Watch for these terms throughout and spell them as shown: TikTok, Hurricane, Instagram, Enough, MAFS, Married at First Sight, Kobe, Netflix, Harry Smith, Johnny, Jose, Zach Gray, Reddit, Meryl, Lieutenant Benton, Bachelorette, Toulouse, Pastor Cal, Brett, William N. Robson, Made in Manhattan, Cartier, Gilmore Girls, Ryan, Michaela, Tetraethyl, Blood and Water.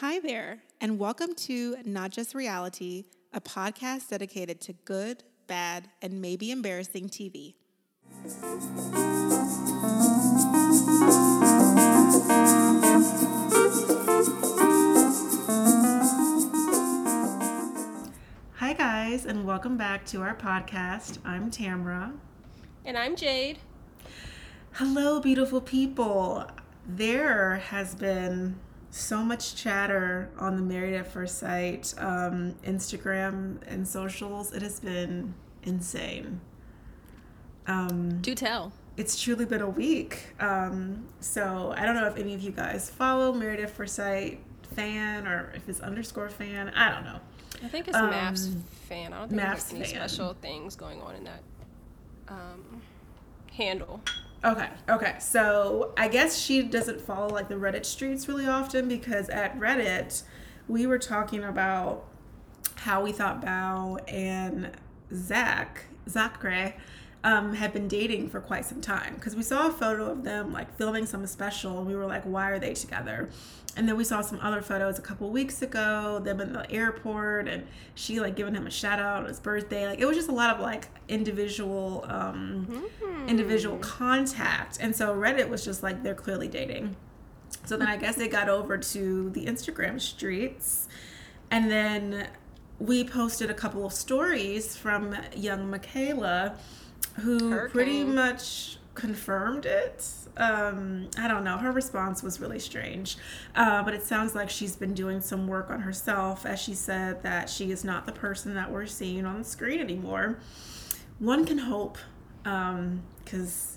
Hi there, and welcome to Not Just Reality, a podcast dedicated to good, bad, and maybe embarrassing TV. Hi guys, and welcome back to our podcast. I'm Tamra. And I'm Jade. Hello, beautiful people. There has been so much chatter on the Married at First Sight, Instagram and socials. It has been insane. Do tell. It's truly been a week. So I don't know if any of you guys follow Married at First Sight fan or if it's _fan. I don't know. I think it's MAFS fan. I don't think there's any special things going on in that handle. Okay. So I guess she doesn't follow like the Reddit streets really often, because at Reddit we were talking about how we thought Bao and Zach Gray, had been dating for quite some time, because we saw a photo of them like filming some special and we were like, why are they together? And then we saw some other photos a couple weeks ago, them in the airport, and she like giving him a shout out on his birthday. Like, it was just a lot of like individual contact. And so Reddit was just like, they're clearly dating. So then I guess it got over to the Instagram streets, and then we posted a couple of stories from young Michaela, who Hurricane. Pretty much confirmed it. I don't know. Her response was really strange. But it sounds like she's been doing some work on herself, as she said that she is not the person that we're seeing on the screen anymore. One can hope, because,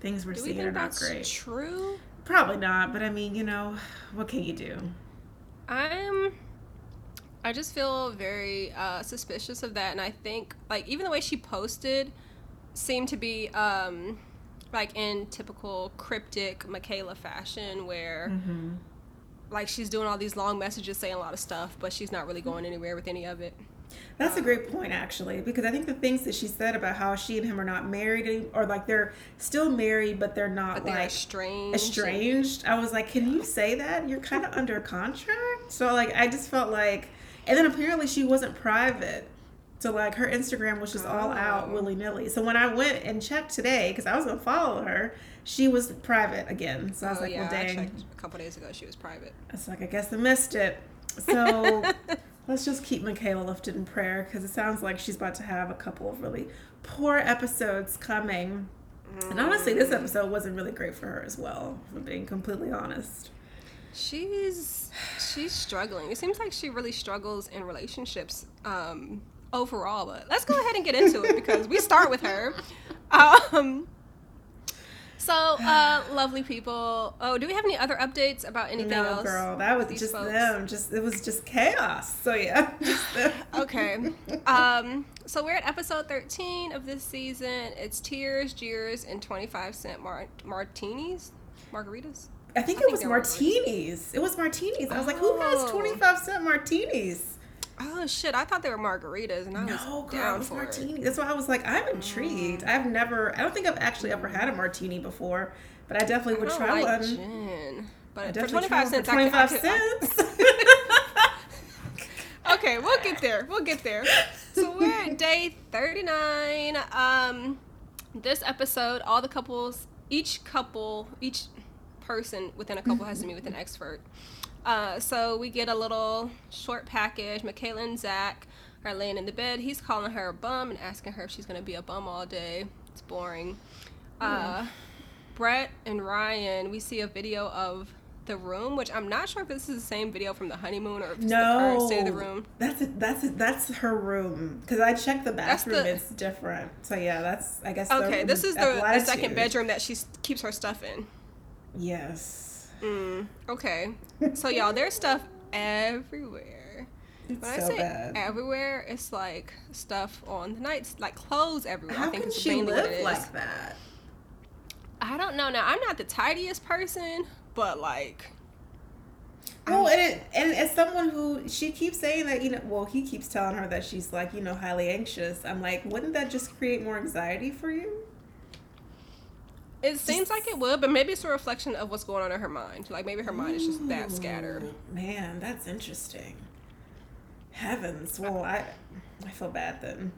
things we're seeing are not great. Do we think that's true? Probably not. But, what can you do? I just feel very suspicious of that. And I think, like, even the way she posted seemed to be like in typical cryptic Michaela fashion, where like she's doing all these long messages saying a lot of stuff, but she's not really going anywhere with any of it. That's a great point, actually, because I think the things that she said about how she and him are not married, or like they're still married, but they're not, but they're like estranged. I was like, can you say that? You're kind of under contract. So like, I just felt like, and then apparently she wasn't private. So like, her Instagram was just all out willy-nilly. So when I went and checked today, because I was going to follow her, she was private again. So I was like, well, dang. I checked a couple days ago, she was private. I was like, I guess I missed it. So let's just keep Michaela lifted in prayer, because it sounds like she's about to have a couple of really poor episodes coming. And honestly, this episode wasn't really great for her as well, if I'm being completely honest. She's struggling. It seems like she really struggles in relationships overall, but let's go ahead and get into it, because we start with her. Lovely people. Oh, do we have any other updates about anything else? No, girl, that was just folks? Them. Just, it was just chaos. So yeah. Okay. So we're at episode 13 of this season. It's tears, jeers, and 25-cent margaritas. I think it was martinis. It was martinis. I was like, who has 25-cent martinis? Oh shit! I thought they were margaritas, and I was down for martini. That's why I was like, I'm intrigued. I don't think I've actually ever had a martini before, but I definitely would try like one. Gin, but for 25 cents, Okay, we'll get there. So we're at day 39. This episode, all the couples, each person within a couple has to meet with an expert. So we get a little short package. Michaela and Zach are laying in the bed. He's calling her a bum and asking her if she's going to be a bum all day. It's boring. Brett and Ryan, we see a video of the room, which I'm not sure if this is the same video from the honeymoon or if it's the current state of the room. That's her room, because I checked the bathroom. It's different. So yeah, that's, I guess. Okay, this is the second bedroom that she keeps her stuff in. Yes. Okay. So, y'all, there's stuff everywhere. It's when I say bad. Everywhere, it's like stuff on the nights, like clothes everywhere. How I think can it's she live like that? I don't know. Now, I'm not the tidiest person, but like. Oh, and as someone who, she keeps saying that, he keeps telling her that she's like, highly anxious. I'm like, wouldn't that just create more anxiety for you? It seems like it would, but maybe it's a reflection of what's going on in her mind. Like, maybe her mind is just that scattered. Man, that's interesting. Heavens. Well, I feel bad then.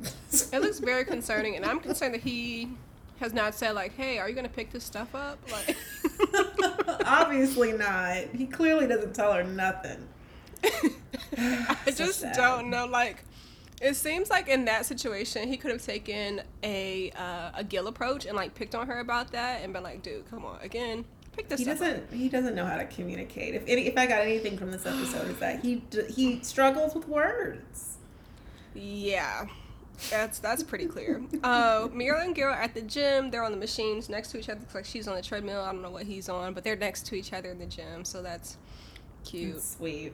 It looks very concerning, and I'm concerned that he has not said, like, hey, are you going to pick this stuff up? Like, obviously not. He clearly doesn't tell her nothing. I just don't know, like... It seems like in that situation, he could have taken a Gil approach and, like, picked on her about that and been like, dude, come on, again, pick this up. He doesn't know how to communicate. If I got anything from this episode, is that he struggles with words. Yeah. That's pretty clear. Meryl and Gil are at the gym. They're on the machines next to each other. Looks like she's on the treadmill. I don't know what he's on, but they're next to each other in the gym, so that's cute. That's sweet.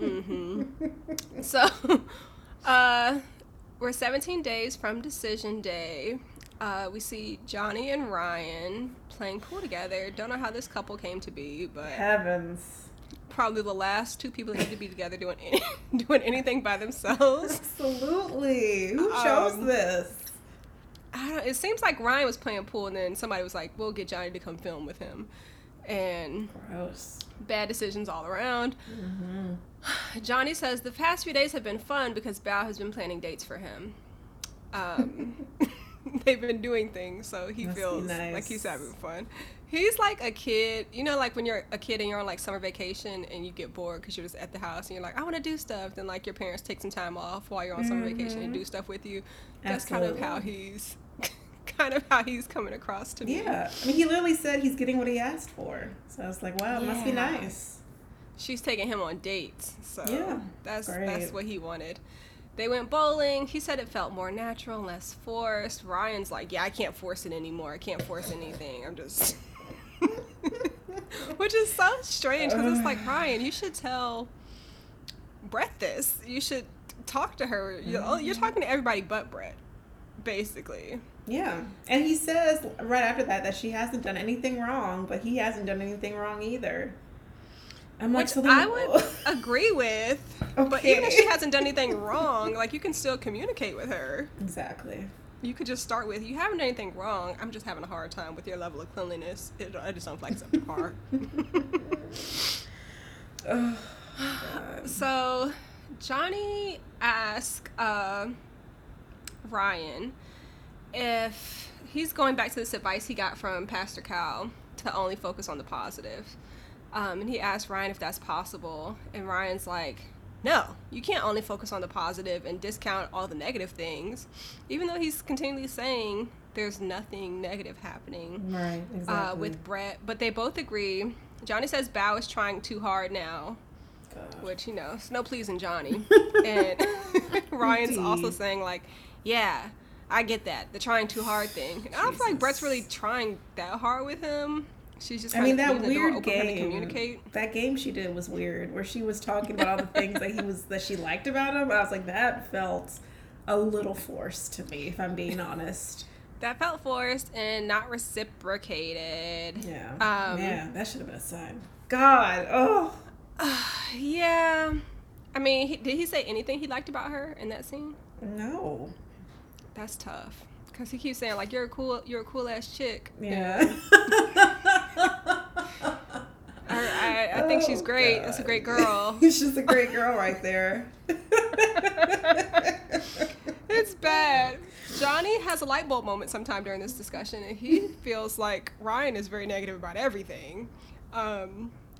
Mm-hmm. So... we're 17 days from decision day. We see Johnny and Ryan playing pool together. Don't know how this couple came to be, but heavens, probably the last two people that need to be together doing doing anything by themselves. Absolutely. Who chose this? I don't. It seems like Ryan was playing pool, and then somebody was like, "We'll get Johnny to come film with him." And gross. Bad decisions all around. Mm-hmm. Johnny says the past few days have been fun because Bao has been planning dates for him. They've been doing things, so he feels nice. Like he's having fun. He's like a kid, you know, like when you're a kid and you're on like summer vacation and you get bored because you're just at the house and you're like, I want to do stuff. Then like your parents take some time off while you're on summer vacation and do stuff with you. That's Absolutely. kind of how he's coming across to me. Yeah, I mean, he literally said he's getting what he asked for. So I was like, wow, it must be nice. She's taking him on dates, so that's what he wanted. They went bowling. He said it felt more natural, less forced. Ryan's like, yeah, I can't force it anymore. I can't force anything. I'm just... Which is so strange, because it's like, Ryan, you should tell Brett this. You should talk to her. You're talking to everybody but Brett, basically. Yeah, and he says right after that she hasn't done anything wrong, but he hasn't done anything wrong either. I'm like, which so I would agree with, okay. But even if she hasn't done anything wrong, like, you can still communicate with her. Exactly. You could just start with, you haven't done anything wrong, I'm just having a hard time with your level of cleanliness. I just don't flex up the car. Oh, God. So, Johnny asked Ryan if he's going back to this advice he got from Pastor Cal to only focus on the positive. And he asked Ryan if that's possible, and Ryan's like, no, you can't only focus on the positive and discount all the negative things, even though he's continually saying there's nothing negative happening with Brett. But they both agree. Johnny says Bao is trying too hard now, which, you know, it's no pleasing Johnny. And Ryan's also saying, like, yeah, I get that, the trying too hard thing. And I don't feel like Brett's really trying that hard with him. She's just that weird game. That game she did was weird, where she was talking about all the things that she liked about him. I was like, that felt a little forced to me, if I'm being honest. That felt forced and not reciprocated. Yeah. Yeah, that should have been a sign. God. Oh. Yeah. I mean, did he say anything he liked about her in that scene? No. That's tough. Because he keeps saying, like, you're a cool ass chick. Yeah. I think she's great. God. That's a great girl. She's a great girl right there. It's bad. Johnny has a light bulb moment sometime during this discussion, and he feels like Ryan is very negative about everything,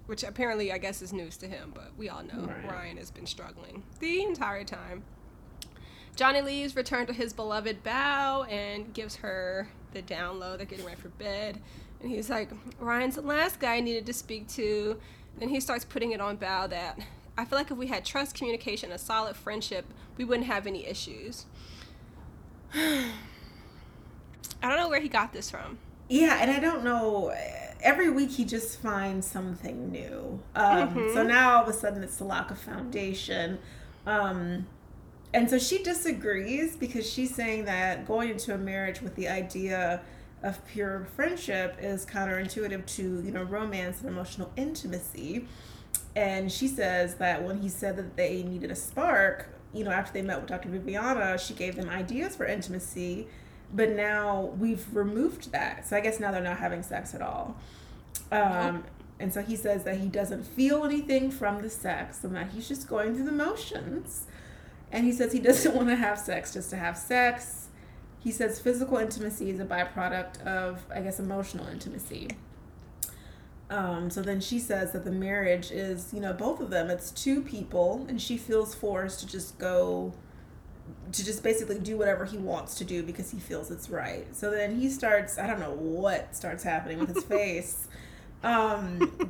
which apparently, I guess, is news to him, but we all know Ryan has been struggling the entire time. Johnny leaves, returns to his beloved Bao, and gives her the down low. They're getting ready for bed. And he's like, Ryan's the last guy I needed to speak to. Then he starts putting it on Bao that I feel like if we had trust, communication, a solid friendship, we wouldn't have any issues. I don't know where he got this from. Yeah, and I don't know. Every week he just finds something new. So now all of a sudden it's the lack of foundation. And so she disagrees, because she's saying that going into a marriage with the idea of pure friendship is counterintuitive to, you know, romance and emotional intimacy. And she says that when he said that they needed a spark, you know, after they met with Dr. Viviana, she gave them ideas for intimacy. But now we've removed that. So I guess now they're not having sex at all. And so he says that he doesn't feel anything from the sex and that he's just going through the motions. And he says he doesn't want to have sex just to have sex. He says physical intimacy is a byproduct of, I guess, emotional intimacy. So then she says that the marriage is, you know, both of them. It's two people, and she feels forced to just go, to just basically do whatever he wants to do because he feels it's right. So then he starts, I don't know what starts happening with his face.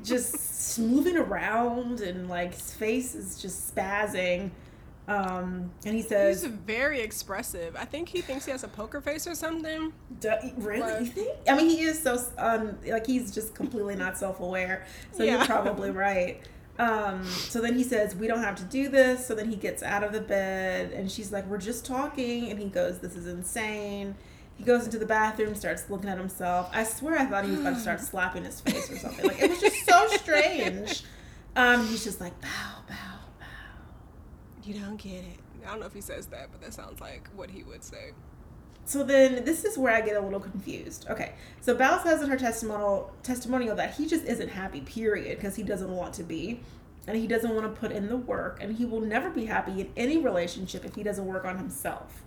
Just moving around, and like his face is just spazzing. And he says he's very expressive. I think he thinks he has a poker face or something. Really? Like, you think? I mean, he is so like he's just completely not self-aware. So yeah. You're probably right. So then he says, we don't have to do this. So then he gets out of the bed and she's like, we're just talking. And he goes, this is insane. He goes into the bathroom, starts looking at himself. I swear I thought he was about to start slapping his face or something. Like, it was just so strange. He's just like, bow, bow, bow. You don't get it. I don't know if he says that, but that sounds like what he would say. So then this is where I get a little confused. Okay. So Bao says in her testimonial that he just isn't happy, period, because he doesn't want to be, and he doesn't want to put in the work, and he will never be happy in any relationship if he doesn't work on himself.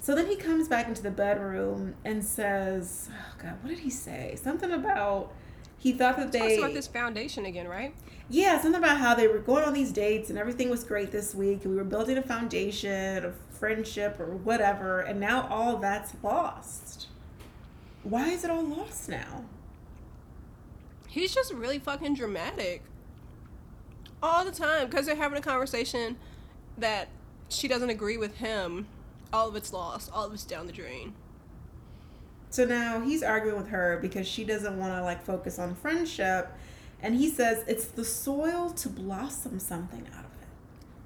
So then he comes back into the bedroom and says, oh God, what did he say? Something about, he thought that they... Talks about this foundation again, right? Yeah, something about how they were going on these dates and everything was great this week, and we were building a foundation of friendship or whatever, and now all that's lost. Why is it all lost now? He's just really fucking dramatic all the time, because they're having a conversation that she doesn't agree with him. All of it's lost, all of it's down the drain. So now he's arguing with her because she doesn't want to like focus on friendship, and he says it's the soil to blossom something out of.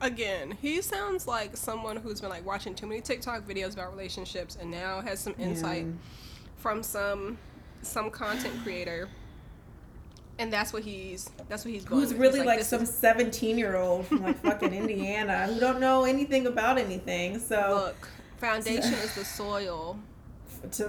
Again, he sounds like someone who's been like watching too many TikTok videos about relationships and now has some insight from some content creator, and that's what he's going. Who's really like some 17-year-old from like fucking Indiana who don't know anything about anything. So look, foundation is the soil to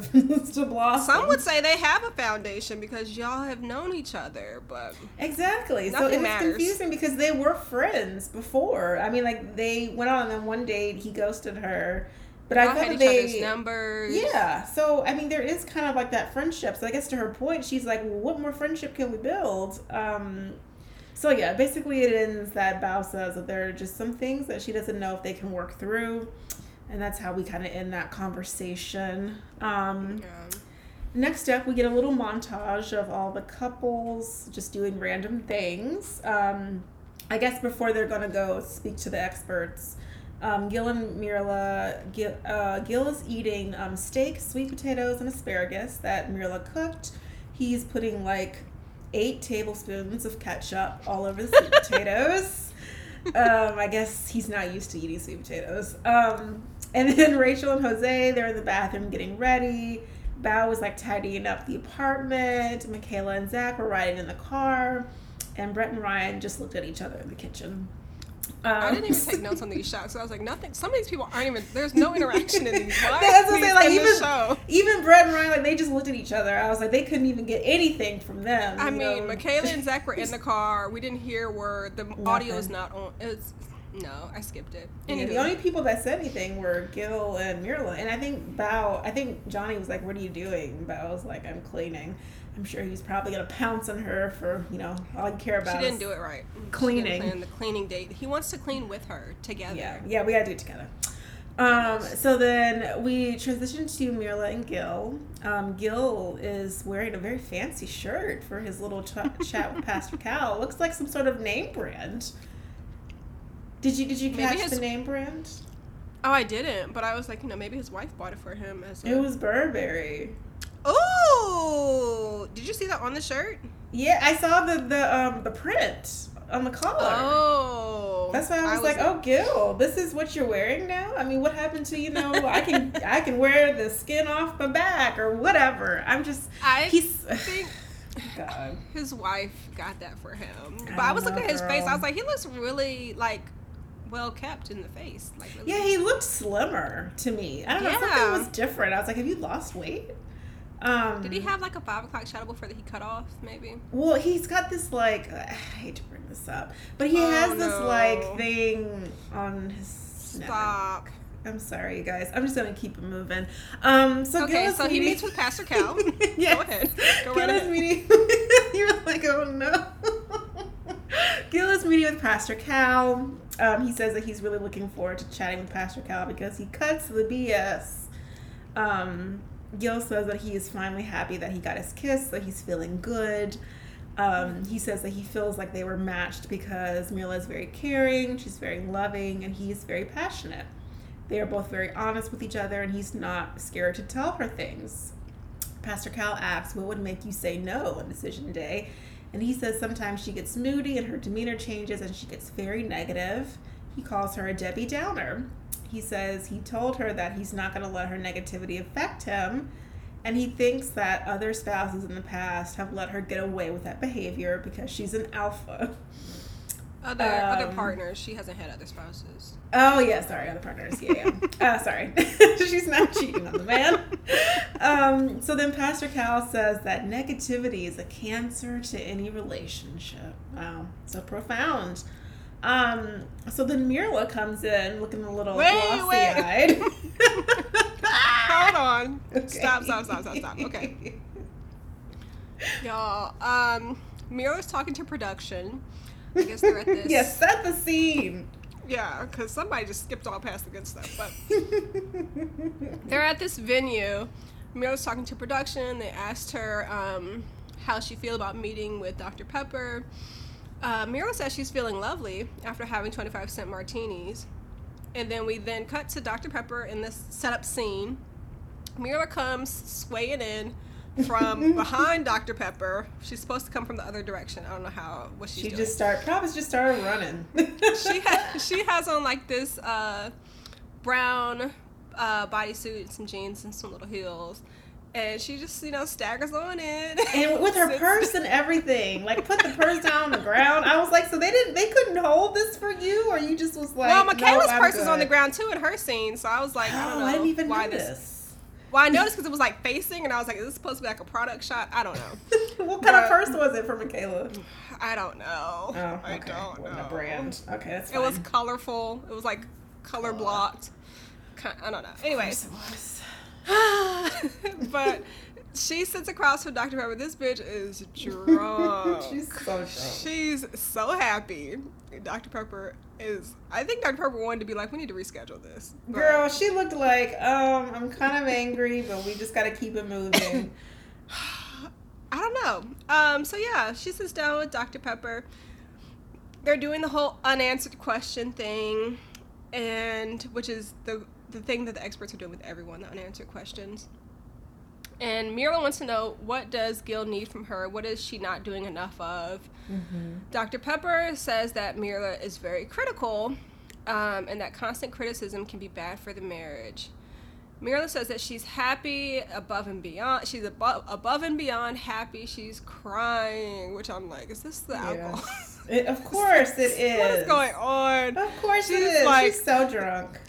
blossom. Some would say they have a foundation because y'all have known each other, but exactly. So it was confusing because they were friends before. I mean, like they went on that one date. He ghosted her, but I thought they numbers. Yeah. So I mean, there is kind of like that friendship. So I guess to her point, she's like, well, "What more friendship can we build?" So yeah, basically it ends that Bao says that there are just some things that she doesn't know if they can work through. And that's how we kind of end that conversation. Next up, we get a little montage of all the couples just doing random things. I guess before they're going to go speak to the experts, Gil and Mireille, Gil is eating steak, sweet potatoes, and asparagus that Mireille cooked. He's putting like 8 tablespoons of ketchup all over the sweet potatoes. I guess he's not used to eating sweet potatoes. And then Rachel and Jose, they're in the bathroom getting ready. Bao was like tidying up the apartment. Michaela and Zach were riding in the car. And Brett and Ryan just looked at each other in the kitchen. I didn't even take notes on these shots. So I was like, nothing. Some of these people aren't even, there's no interaction in these. Why that's what I'm saying, like, even Brett and Ryan, like, they just looked at each other. I was like, they couldn't even get anything from them. I mean, Michaela and Zach were in the car. We didn't hear a word. The audio is not on. No, I skipped it. Anyway. Yeah, the only people that said anything were Gil and Mirla. And I think Johnny was like, what are you doing? And Bao was like, I'm cleaning. I'm sure he's probably going to pounce on her for, you know, all I care about. She didn't do it right. Cleaning. She didn't plan the cleaning date. He wants to clean with her together. Yeah, we got to do it together. So then we transition to Mirla and Gil. Gil is wearing a very fancy shirt for his little chat with Pastor Cal. Looks like some sort of name brand. Did you catch the name brand? Oh, I didn't, but I was like, you know, maybe his wife bought it for him. It was Burberry. Oh! Did you see that on the shirt? Yeah, I saw the print on the collar. Oh. That's why I was like, oh, Gil, this is what you're wearing now? I mean, what happened to, you know, I can wear the skin off my back or whatever. I think God. His wife got that for him. But I was looking at his face. I was like, he looks really like well kept in the face. Like, really. Yeah, he looked slimmer to me. I don't know, something was different. I was like, have you lost weight? Did he have like a 5 o'clock shadow before that he cut off? Maybe. Well, he's got this like I hate to bring this up, but he has this like thing on his neck. I'm sorry, you guys. I'm just gonna keep it moving. So he meets with Pastor Cal. Yes. Go ahead. Go right ahead. Meeting. You're like, oh no. Gil is meeting with Pastor Cal. He says that he's really looking forward to chatting with Pastor Cal because he cuts the BS. Gil says that he is finally happy that he got his kiss, that he's feeling good. He says that he feels like they were matched because Mirla is very caring, she's very loving, and he's very passionate. They are both very honest with each other, and he's not scared to tell her things. Pastor Cal asks, what would make you say no on decision day? And he says sometimes she gets moody and her demeanor changes and she gets very negative. He calls her a Debbie Downer. He says he told her that he's not going to let her negativity affect him, and he thinks that other spouses in the past have let her get away with that behavior because she's an alpha. Other partners. She hasn't had other spouses. Oh, yeah, sorry, other partners. Yeah. Sorry. She's not cheating on the man. So then Pastor Cal says that negativity is a cancer to any relationship. Wow. So profound. So then Mirla comes in looking a little glossy-eyed. Hold on. Okay. Stop. Okay. Y'all, Mirla's talking to production. I guess they're at this. Yes, set the scene. Yeah, because somebody just skipped all past the good stuff. But they're at this venue. Mirla's talking to production. They asked her how she feels about meeting with Dr. Pepper. Meryl says she's feeling lovely after having 25-cent martinis. And then we cut to Dr. Pepper in this setup scene. Meryl comes swaying in from behind Dr. Pepper. She's supposed to come from the other direction. I don't know what she's doing. She just started running. She has on like this brown bodysuit and some jeans and some little heels. And she just, staggers on in. And with her purse and everything. Like, put the purse down on the ground. I was like, so they couldn't hold this for you? Or you just was like, well, Michaela's purse is on the ground, too, in her scene. So I was like, I don't know. I didn't even notice. Well, I noticed because it was, like, facing. And I was like, is this supposed to be, like, a product shot? I don't know. What kind of purse was it for Michaela? I don't know. Oh, okay. I don't know. A brand. Okay, that's fine. It was colorful. It was, like, color blocked. I don't know. Anyways. But she sits across from Dr. Pepper. This bitch is drunk. She's so drunk. She's so happy. Dr. Pepper is... I think Dr. Pepper wanted to be like, we need to reschedule this. But... Girl, she looked like, I'm kind of angry, but we just got to keep it moving. I don't know. So yeah, she sits down with Dr. Pepper. They're doing the whole unanswered question thing, which is the thing that the experts are doing with everyone, the unanswered questions. And Mirla wants to know, what does Gil need from her? What is she not doing enough of? Mm-hmm. Dr. Pepper says that Mirla is very critical, and that constant criticism can be bad for the marriage. Mirla says that she's happy above and beyond. She's above and beyond happy. She's crying, which I'm like, is this the alcohol? Of course it is. What is going on? Of course it is. Like, she's so drunk.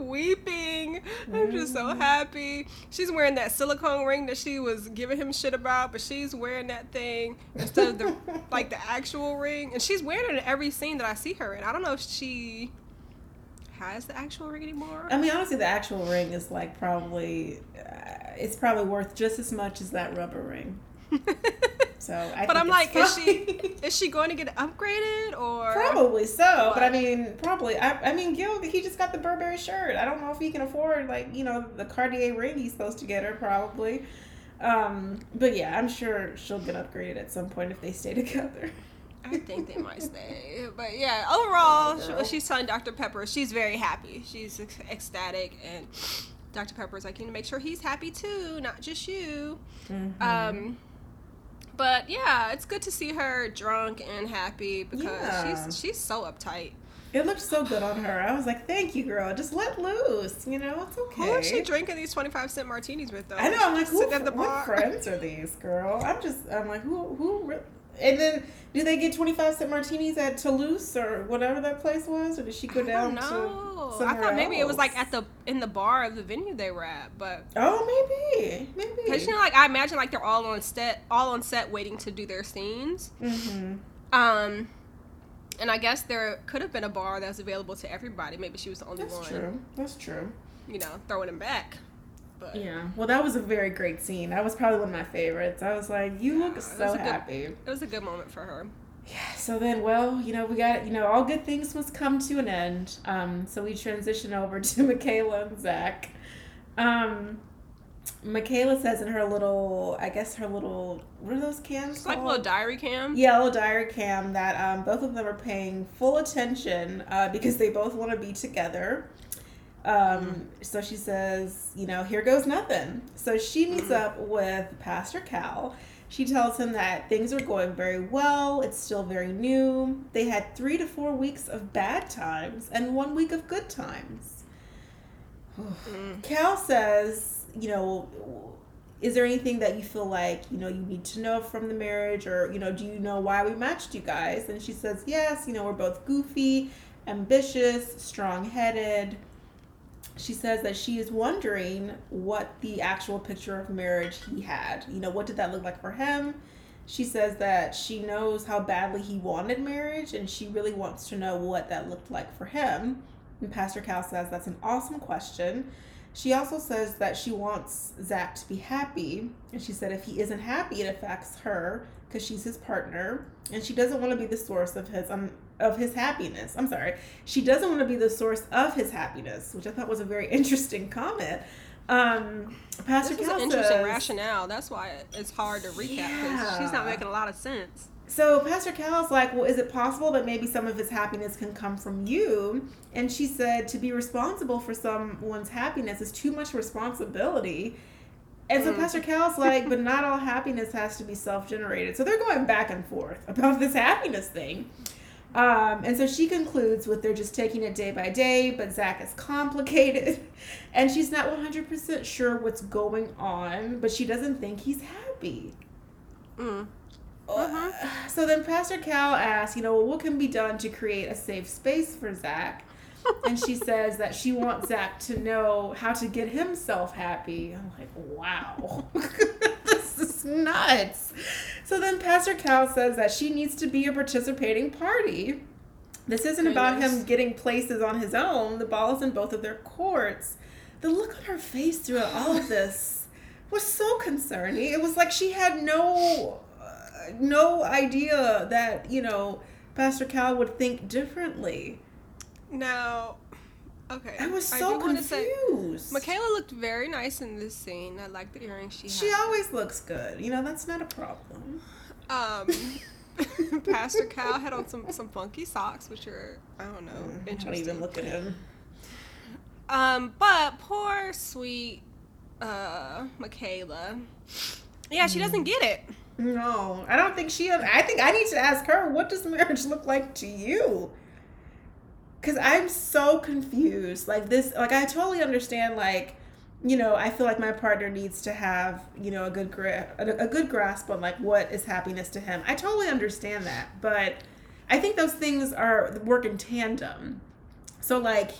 Weeping. I'm just so happy. She's wearing that silicone ring that she was giving him shit about, but she's wearing that thing instead of the like the actual ring. And she's wearing it in every scene that I see her in. I don't know if she has the actual ring anymore. I mean, honestly, the actual ring is like probably it's probably worth just as much as that rubber ring. So I but I'm like, fine. Is she going to get upgraded or probably so? What? But I mean, probably. I mean, Gil, he just got the Burberry shirt. I don't know if he can afford the Cartier ring he's supposed to get her probably. But yeah, I'm sure she'll get upgraded at some point if they stay together. I think they might stay. But yeah, overall, she's telling Dr. Pepper she's very happy. She's ecstatic, and Dr. Pepper's like, you need to make sure he's happy too, not just you. Mm-hmm. But yeah, it's good to see her drunk and happy because she's so uptight. It looked so good on her. I was like, thank you, girl. Just let loose. It's okay. Who is she drinking these 25-cent martinis with, though? I know. I'm like, who? What friends are these, girl? I'm like, who? And then, did they get 25-cent martinis at Toulouse or whatever that place was? Or did she go down to somewhere I thought maybe else? It was, like, at the in the bar of the venue they were at, but... Oh, maybe. Because, you know, like, I imagine, like, they're all on set waiting to do their scenes. Mm-hmm. And I guess there could have been a bar that's available to everybody. Maybe she was the only one. That's true. You know, throwing him back. But yeah. Well, that was a very great scene. That was probably one of my favorites. I was like, you look so happy. It was a good moment for her. Yeah. So then, well, you know, we got, you know, all good things must come to an end. So we transition over to Michaela and Zach. Michaela says in her little, I guess her little, what are those cams called? Like a little diary cam. Yeah, a little diary cam that both of them are paying full attention because they both want to be together. So she says, you know, here goes nothing. So she meets up with Pastor Cal. She tells him that things are going very well. It's still very new. They had 3 to 4 weeks of bad times and 1 week of good times. Cal says... you know, is there anything that you feel like, you know, you need to know from the marriage or, you know, do you know why we matched you guys? And she says, yes, you know, we're both goofy, ambitious, strong-headed. She says that she is wondering what the actual picture of marriage he had. You know, what did that look like for him? She says that she knows how badly he wanted marriage and she really wants to know what that looked like for him. And Pastor Cal says that's an awesome question. She also says that she wants Zach to be happy. And she said if he isn't happy, it affects her because she's his partner. And she doesn't want to be the source of his happiness. I'm sorry. She doesn't want to be the source of his happiness, which I thought was a very interesting comment. Pastor Cal says... interesting rationale. That's why it's hard to recap because she's not making a lot of sense. So Pastor Cal's like, well, is it possible that maybe some of his happiness can come from you? And she said, to be responsible for someone's happiness is too much responsibility. And so Pastor Cal's like, but not all happiness has to be self-generated. So they're going back and forth about this happiness thing. And so she concludes with they're just taking it day by day, but Zach is complicated. And she's not 100% sure what's going on, but she doesn't think he's happy. So then Pastor Cal asks, you know, well, what can be done to create a safe space for Zach? And she says that she wants Zach to know how to get himself happy. I'm like, wow, this is nuts. So then Pastor Cal says that she needs to be a participating party. This isn't about him getting places on his own. The ball is in both of their courts. The look on her face throughout all of this was so concerning. It was like she had no idea that, you know, Pastor Cal would think differently. Now, okay. I was so confused. Michaela looked very nice in this scene. I like the earrings she had. She always looks good. You know, that's not a problem. Pastor Cal had on some funky socks, which are, I don't know, interesting. I don't even look at him. But poor, sweet Michaela. Yeah, she doesn't get it. No, I don't think she... I think I need to ask her, what does marriage look like to you? Because I'm so confused. Like, this... Like, I totally understand, like, you know, I feel like my partner needs to have, you know, a good grasp on, like, what is happiness to him. I totally understand that. But I think those things work in tandem. So, like,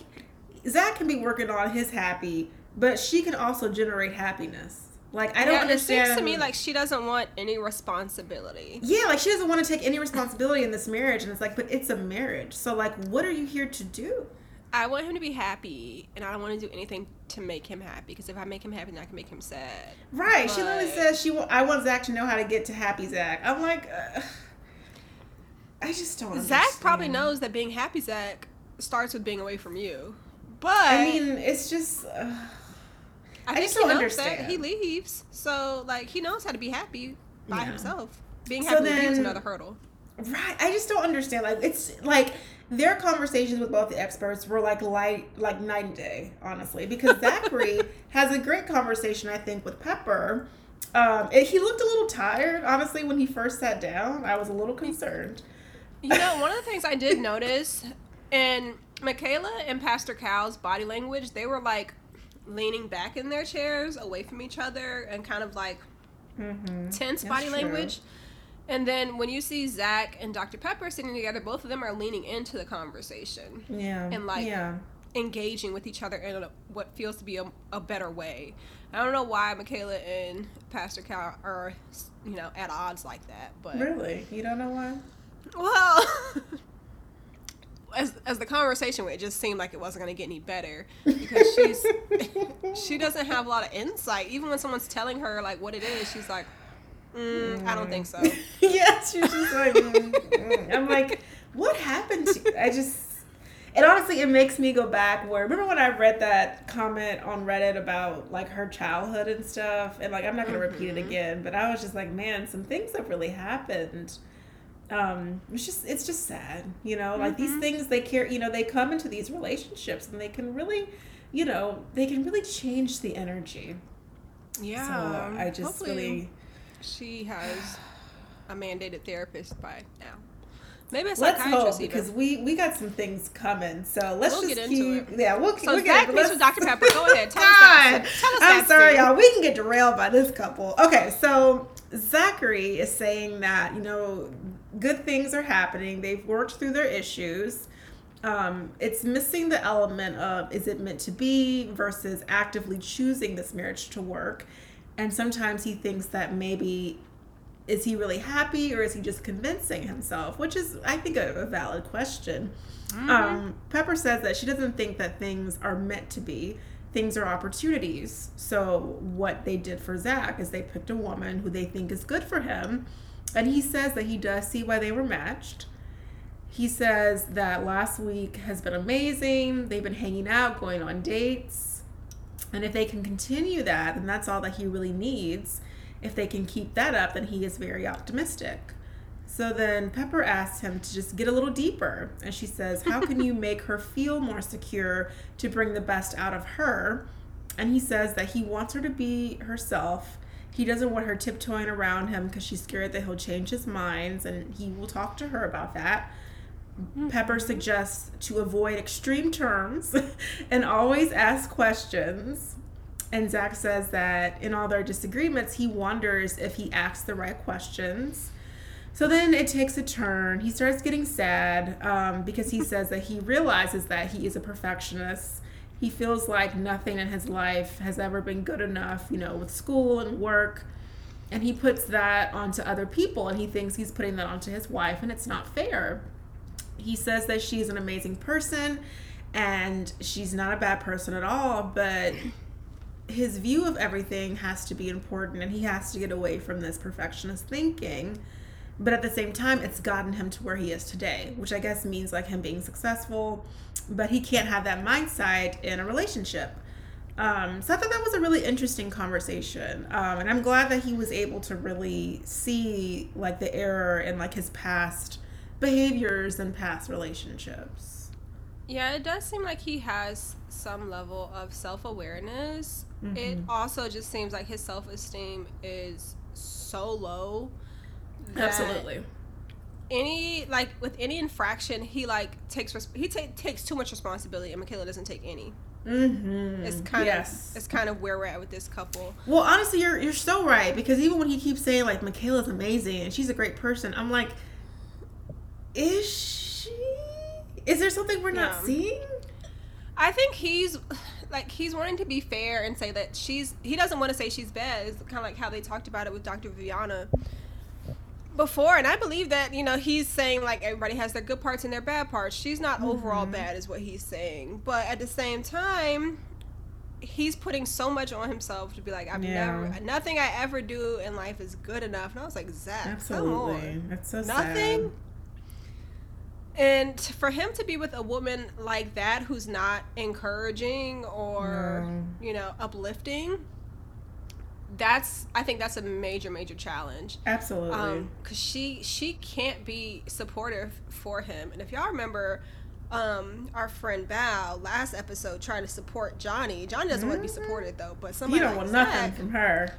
Zach can be working on his happy, but she can also generate happiness. Like, I don't understand. It seems to me like she doesn't want any responsibility. Yeah, like, she doesn't want to take any responsibility in this marriage. And it's like, but it's a marriage. So, like, what are you here to do? I want him to be happy, and I don't want to do anything to make him happy. Because if I make him happy, then I can make him sad. Right. But... she literally says, I want Zach to know how to get to happy Zach. I'm like, I just don't understand. Zach probably knows that being happy Zach starts with being away from you. But... I mean, it's just... I just don't understand. That he leaves, so like he knows how to be happy by himself. Being happy with you is another hurdle, right? I just don't understand. Like, it's like their conversations with both the experts were like night and day, honestly. Because Zachary has a great conversation, I think, with Pepper. And he looked a little tired, honestly, when he first sat down. I was a little concerned. You know, one of the things I did notice in Michaela and Pastor Cal's body language, they were like leaning back in their chairs away from each other and kind of like tense body language. And then when you see Zach and Dr. Pepper sitting together, both of them are leaning into the conversation. Yeah. And, like, engaging with each other in what feels to be a better way. I don't know why Michaela and Pastor Cal are, you know, at odds like that. But really? You don't know why? Well, as the conversation went, it just seemed like it wasn't going to get any better. Because she doesn't have a lot of insight. Even when someone's telling her, like, what it is, she's like... I don't think so. Yes, she's just like, I'm like, what happened to you? And honestly, it makes me go back where, remember when I read that comment on Reddit about, like, her childhood and stuff? And, like, I'm not going to repeat it again, but I was just like, man, some things have really happened. It's just sad, you know? Like, these things, they care, you know, they come into these relationships and they can really, you know, they can really change the energy. Yeah. So I just really... She has a mandated therapist by now. Maybe a psychiatrist. Let's hope, because we got some things coming. So we'll just get into it. Yeah, we'll get into it. So Dr. Pepper, go ahead. Tell us that. I'm sorry, y'all. We can get derailed by this couple. Okay, so Zachary is saying that, you know, good things are happening. They've worked through their issues. It's missing the element of, is it meant to be, versus actively choosing this marriage to work. And sometimes he thinks that maybe, is he really happy or is he just convincing himself? Which is, I think, a valid question. Mm-hmm. Pepper says that she doesn't think that things are meant to be. Things are opportunities. So what they did for Zach is they picked a woman who they think is good for him. And he says that he does see why they were matched. He says that last week has been amazing. They've been hanging out, going on dates. And if they can continue that, then that's all that he really needs. If they can keep that up, then he is very optimistic. So then Pepper asks him to just get a little deeper. And she says, how can you make her feel more secure to bring the best out of her? And he says that he wants her to be herself. He doesn't want her tiptoeing around him because she's scared that he'll change his mind. And he will talk to her about that. Pepper suggests to avoid extreme terms and always ask questions. And Zach says that in all their disagreements, he wonders if he asks the right questions. So then it takes a turn. He starts getting sad because he says that he realizes that he is a perfectionist. He feels like nothing in his life has ever been good enough, you know, with school and work. And he puts that onto other people, and he thinks he's putting that onto his wife, and it's not fair. He says that she's an amazing person and she's not a bad person at all, but his view of everything has to be important and he has to get away from this perfectionist thinking. But at the same time, it's gotten him to where he is today, which I guess means like him being successful, but he can't have that mindset in a relationship. So I thought that was a really interesting conversation. And I'm glad that he was able to really see like the error in like his past behaviors and past relationships. Yeah, it does seem like he has some level of self-awareness. Mm-hmm. It also just seems like his self-esteem is so low. Absolutely. With any infraction, he takes too much responsibility, and Michaela doesn't take any. Mm-hmm. It's kind of where we're at with this couple. Well, honestly, you're so right, because even when he keeps saying like Michaela's amazing and she's a great person, I'm like, is she? Is there something we're not seeing? I think he's wanting to be fair and say that he doesn't want to say she's bad. It's kind of like how they talked about it with Dr. Viviana before. And I believe that, you know, he's saying like everybody has their good parts and their bad parts. She's not overall bad is what he's saying. But at the same time, he's putting so much on himself to be like, nothing I ever do in life is good enough. And I was like, Zach, absolutely. Come on. That's so sad. Nothing? And for him to be with a woman like that who's not encouraging or, you know, uplifting, I think that's a major, major challenge. Absolutely. Because she can't be supportive for him. And if y'all remember our friend Bao last episode trying to support Johnny. Johnny doesn't want to be supported, though. But somebody you don't want Zach, nothing from her.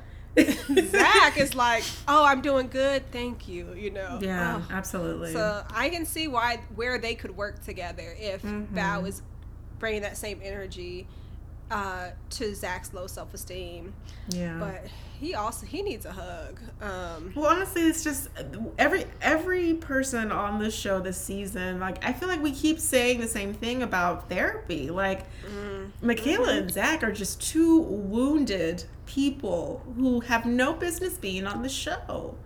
Zach is like, oh, I'm doing good, thank you, you know. Yeah, absolutely. So I can see where they could work together if Bao is bringing that same energy to Zach's low self-esteem. Yeah. But he needs a hug. Well, honestly, it's just every person on this show this season, like, I feel like we keep saying the same thing about therapy. Like, Michaela and Zach are just two wounded people who have no business being on the show.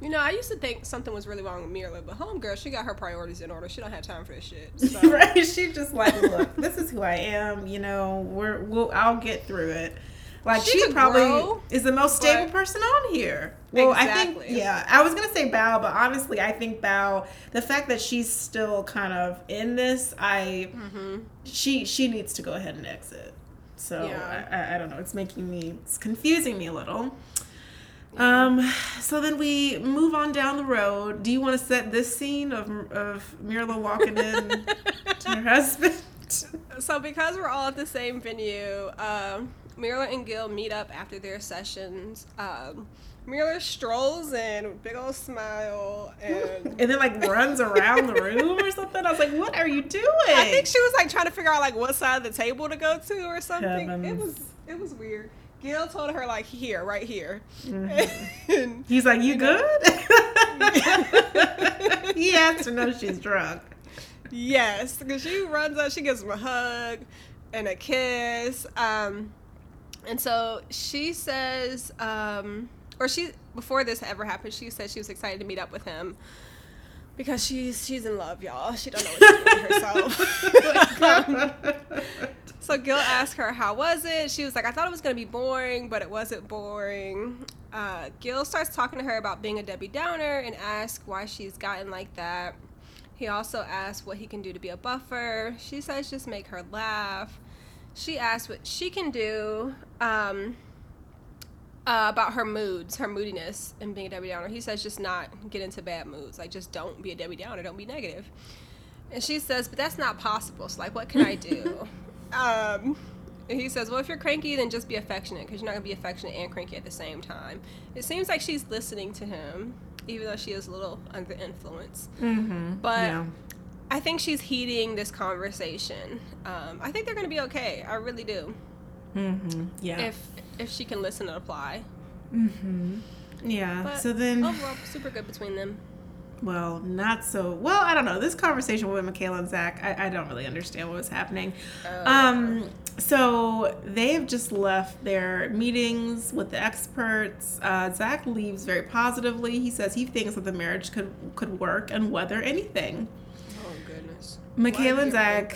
You know, I used to think something was really wrong with Meryl, but homegirl, she got her priorities in order. She don't have time for this shit. So. Right? She just like, look, this is who I am. You know, I'll get through it. Like, she probably is the most stable person on here. Well, exactly. I think, yeah, I was going to say Bao, but honestly, I think Bao, the fact that she's still kind of in this, she needs to go ahead and exit. So, yeah. I don't know. It's confusing me a little. So then we move on down the road. Do you want to set this scene of Mirla walking in to her husband? So because we're all at the same venue, Mirla and Gil meet up after their sessions. Mirla strolls in with a big old smile and then like runs around the room or something. I was like, what are you doing? I think she was like trying to figure out like what side of the table to go to or something. It was weird. Gil told her, like, here, right here. Mm-hmm. And, he's like, you good? He has to know she's drunk. Yes, because she runs up, she gives him a hug and a kiss. And so she says, before this ever happened, she said she was excited to meet up with him. Because she's in love, y'all. She don't know what she's doing herself. So Gil asked her, how was it? She was like, I thought it was going to be boring, but it wasn't boring. Gil starts talking to her about being a Debbie Downer and asks why she's gotten like that. He also asks what he can do to be a buffer. She says just make her laugh. She asks what she can do about her moodiness and being a Debbie Downer. He says just not get into bad moods. Like, just don't be a Debbie Downer. Don't be negative. And she says, but that's not possible. So, like, what can I do? And he says, well, if you're cranky, then just be affectionate, because you're not going to be affectionate and cranky at the same time. It seems like she's listening to him, even though she is a little under influence. Mm-hmm. But yeah. I think she's heeding this conversation. I think they're going to be okay. I really do. Mm-hmm. Yeah. If she can listen and apply. Mm-hmm. Yeah. But so then overall, super good between them. Well, not so. Well, I don't know. This conversation with Michaela and Zach, I don't really understand what was happening. So they've just left their meetings with the experts. Zach leaves very positively. He says he thinks that the marriage could work and weather anything. Oh goodness. Michaela and Zach.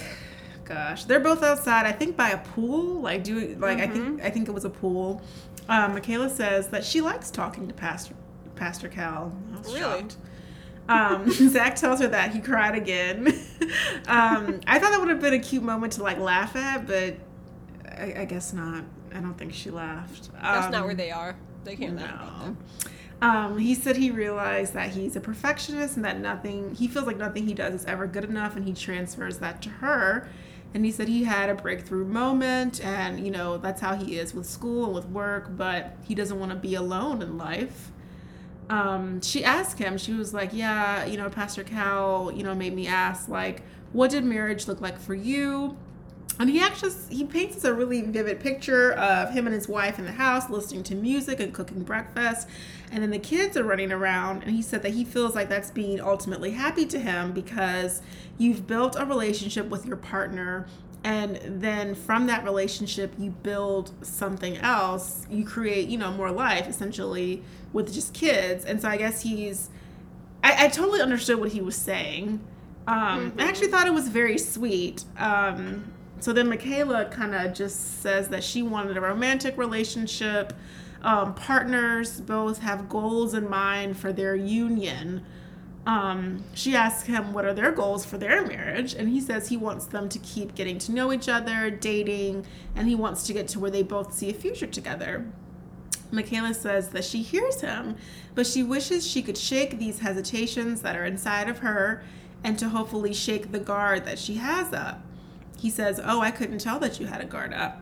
Gosh, they're both outside, I think, by a pool, I think it was a pool. Michaela says that she likes talking to Pastor Cal. Really? Zach tells her that he cried again. I thought that would have been a cute moment to like laugh at, but I guess not. I don't think she laughed. That's not where they are. They can't laugh about them. He said he realized that he's a perfectionist and that he feels like nothing he does is ever good enough, and he transfers that to her. And he said he had a breakthrough moment, and, you know, that's how he is with school and with work, but he doesn't want to be alone in life. She asked him, she was like, yeah, you know, Pastor Cal, you know, made me ask, like, what did marriage look like for you? And he paints us a really vivid picture of him and his wife in the house listening to music and cooking breakfast. And then the kids are running around. And he said that he feels like that's being ultimately happy to him, because you've built a relationship with your partner. And then from that relationship, you build something else. You create, you know, more life, essentially, with just kids. And so I guess I totally understood what he was saying. I actually thought it was very sweet. So then Michaela kind of just says that she wanted a romantic relationship. Partners both have goals in mind for their union. She asks him what are their goals for their marriage, and he says he wants them to keep getting to know each other, dating, and he wants to get to where they both see a future together. Michaela says that she hears him, but she wishes she could shake these hesitations that are inside of her and to hopefully shake the guard that she has up. He says, oh, I couldn't tell that you had a guard up.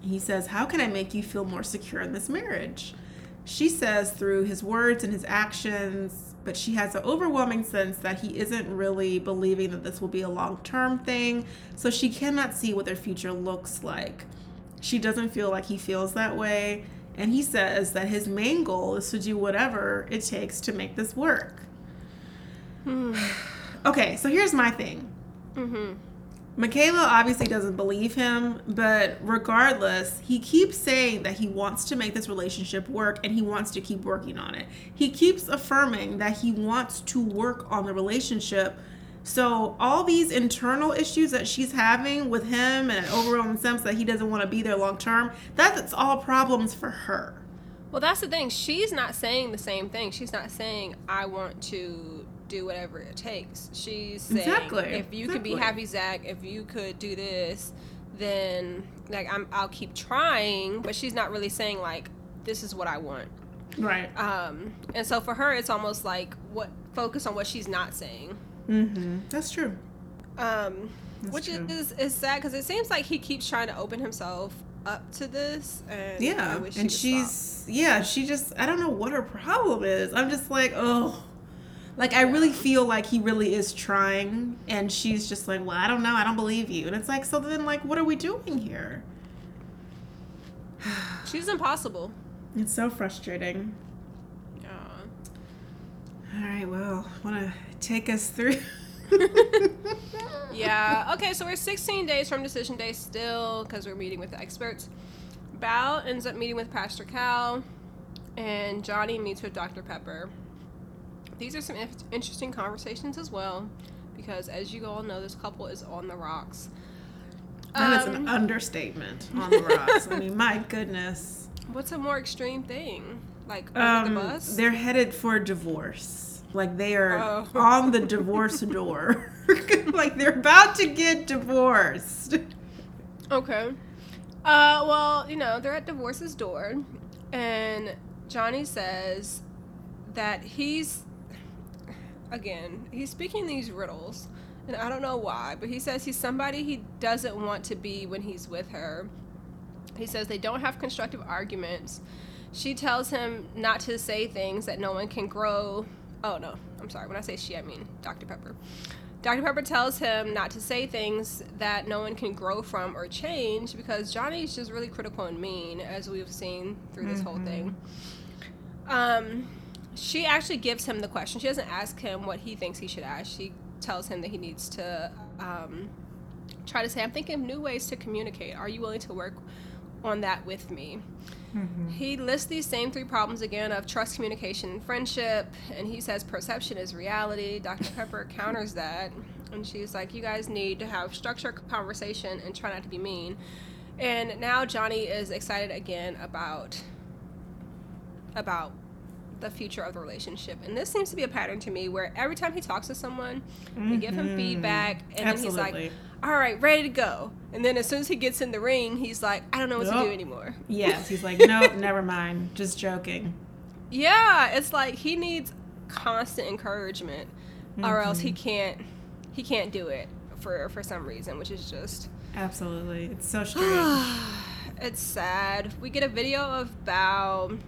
He says, how can I make you feel more secure in this marriage? She says through his words and his actions, but she has an overwhelming sense that he isn't really believing that this will be a long-term thing, so she cannot see what their future looks like. She doesn't feel like he feels that way, and he says that his main goal is to do whatever it takes to make this work. Okay, so here's my thing. Mm-hmm. Michaela obviously doesn't believe him, but regardless, he keeps saying that he wants to make this relationship work and he wants to keep working on it. He keeps affirming that he wants to work on the relationship. So all these internal issues that she's having with him and an overwhelming sense that he doesn't want to be there long term, that's all problems for her. Well, that's the thing. She's not saying the same thing. She's not saying, I want to do whatever it takes. She's saying, if you could be happy, Zach, if you could do this, then like I'll keep trying. But she's not really saying like, this is what I want, right? And so for her, it's almost like focus on what she's not saying. Mm-hmm. That's true. Which is sad because it seems like he keeps trying to open himself up to this, and yeah, I wish she I don't know what her problem is. I'm just like, oh. Like, I really feel like he really is trying, and she's just like, well, I don't know. I don't believe you. And it's like, so then, like, what are we doing here? She's impossible. It's so frustrating. Yeah. All right, well, want to take us through? Yeah. Okay, so we're 16 days from decision day still because we're meeting with the experts. Bao ends up meeting with Pastor Cal, and Johnny meets with Dr. Pepper. These are some interesting conversations as well, because as you all know, this couple is on the rocks. That is an understatement, on the rocks. I mean, my goodness. What's a more extreme thing? Like, over the bus? They're headed for divorce. Like, they are on the divorce door. Like, they're about to get divorced. Okay. Well, you know, they're at divorce's door, and Johnny says that he's speaking these riddles, and I don't know why, but he says he's somebody he doesn't want to be when he's with her. He says they don't have constructive arguments. She tells him not to say things that no one can grow. Oh, no, I'm sorry. When I say she, I mean Dr. Pepper. Dr. Pepper tells him not to say things that no one can grow from or change because Johnny's just really critical and mean, as we've seen through this whole thing. She actually gives him the question. She doesn't ask him what he thinks he should ask. She tells him that he needs to try to say, I'm thinking of new ways to communicate. Are you willing to work on that with me? Mm-hmm. He lists these same three problems again of trust, communication, and friendship. And he says perception is reality. Dr. Pepper counters that. And she's like, you guys need to have structured conversation and try not to be mean. And now Johnny is excited again about the future of the relationship, and this seems to be a pattern to me where every time he talks to someone, they give him feedback, and then he's like, all right, ready to go, and then as soon as he gets in the ring, he's like, I don't know what to do anymore. Yes, he's like, nope, never mind, just joking. Yeah, it's like he needs constant encouragement, or else he can't do it for some reason, which is just absolutely, it's so strange. It's sad. We get a video of Bao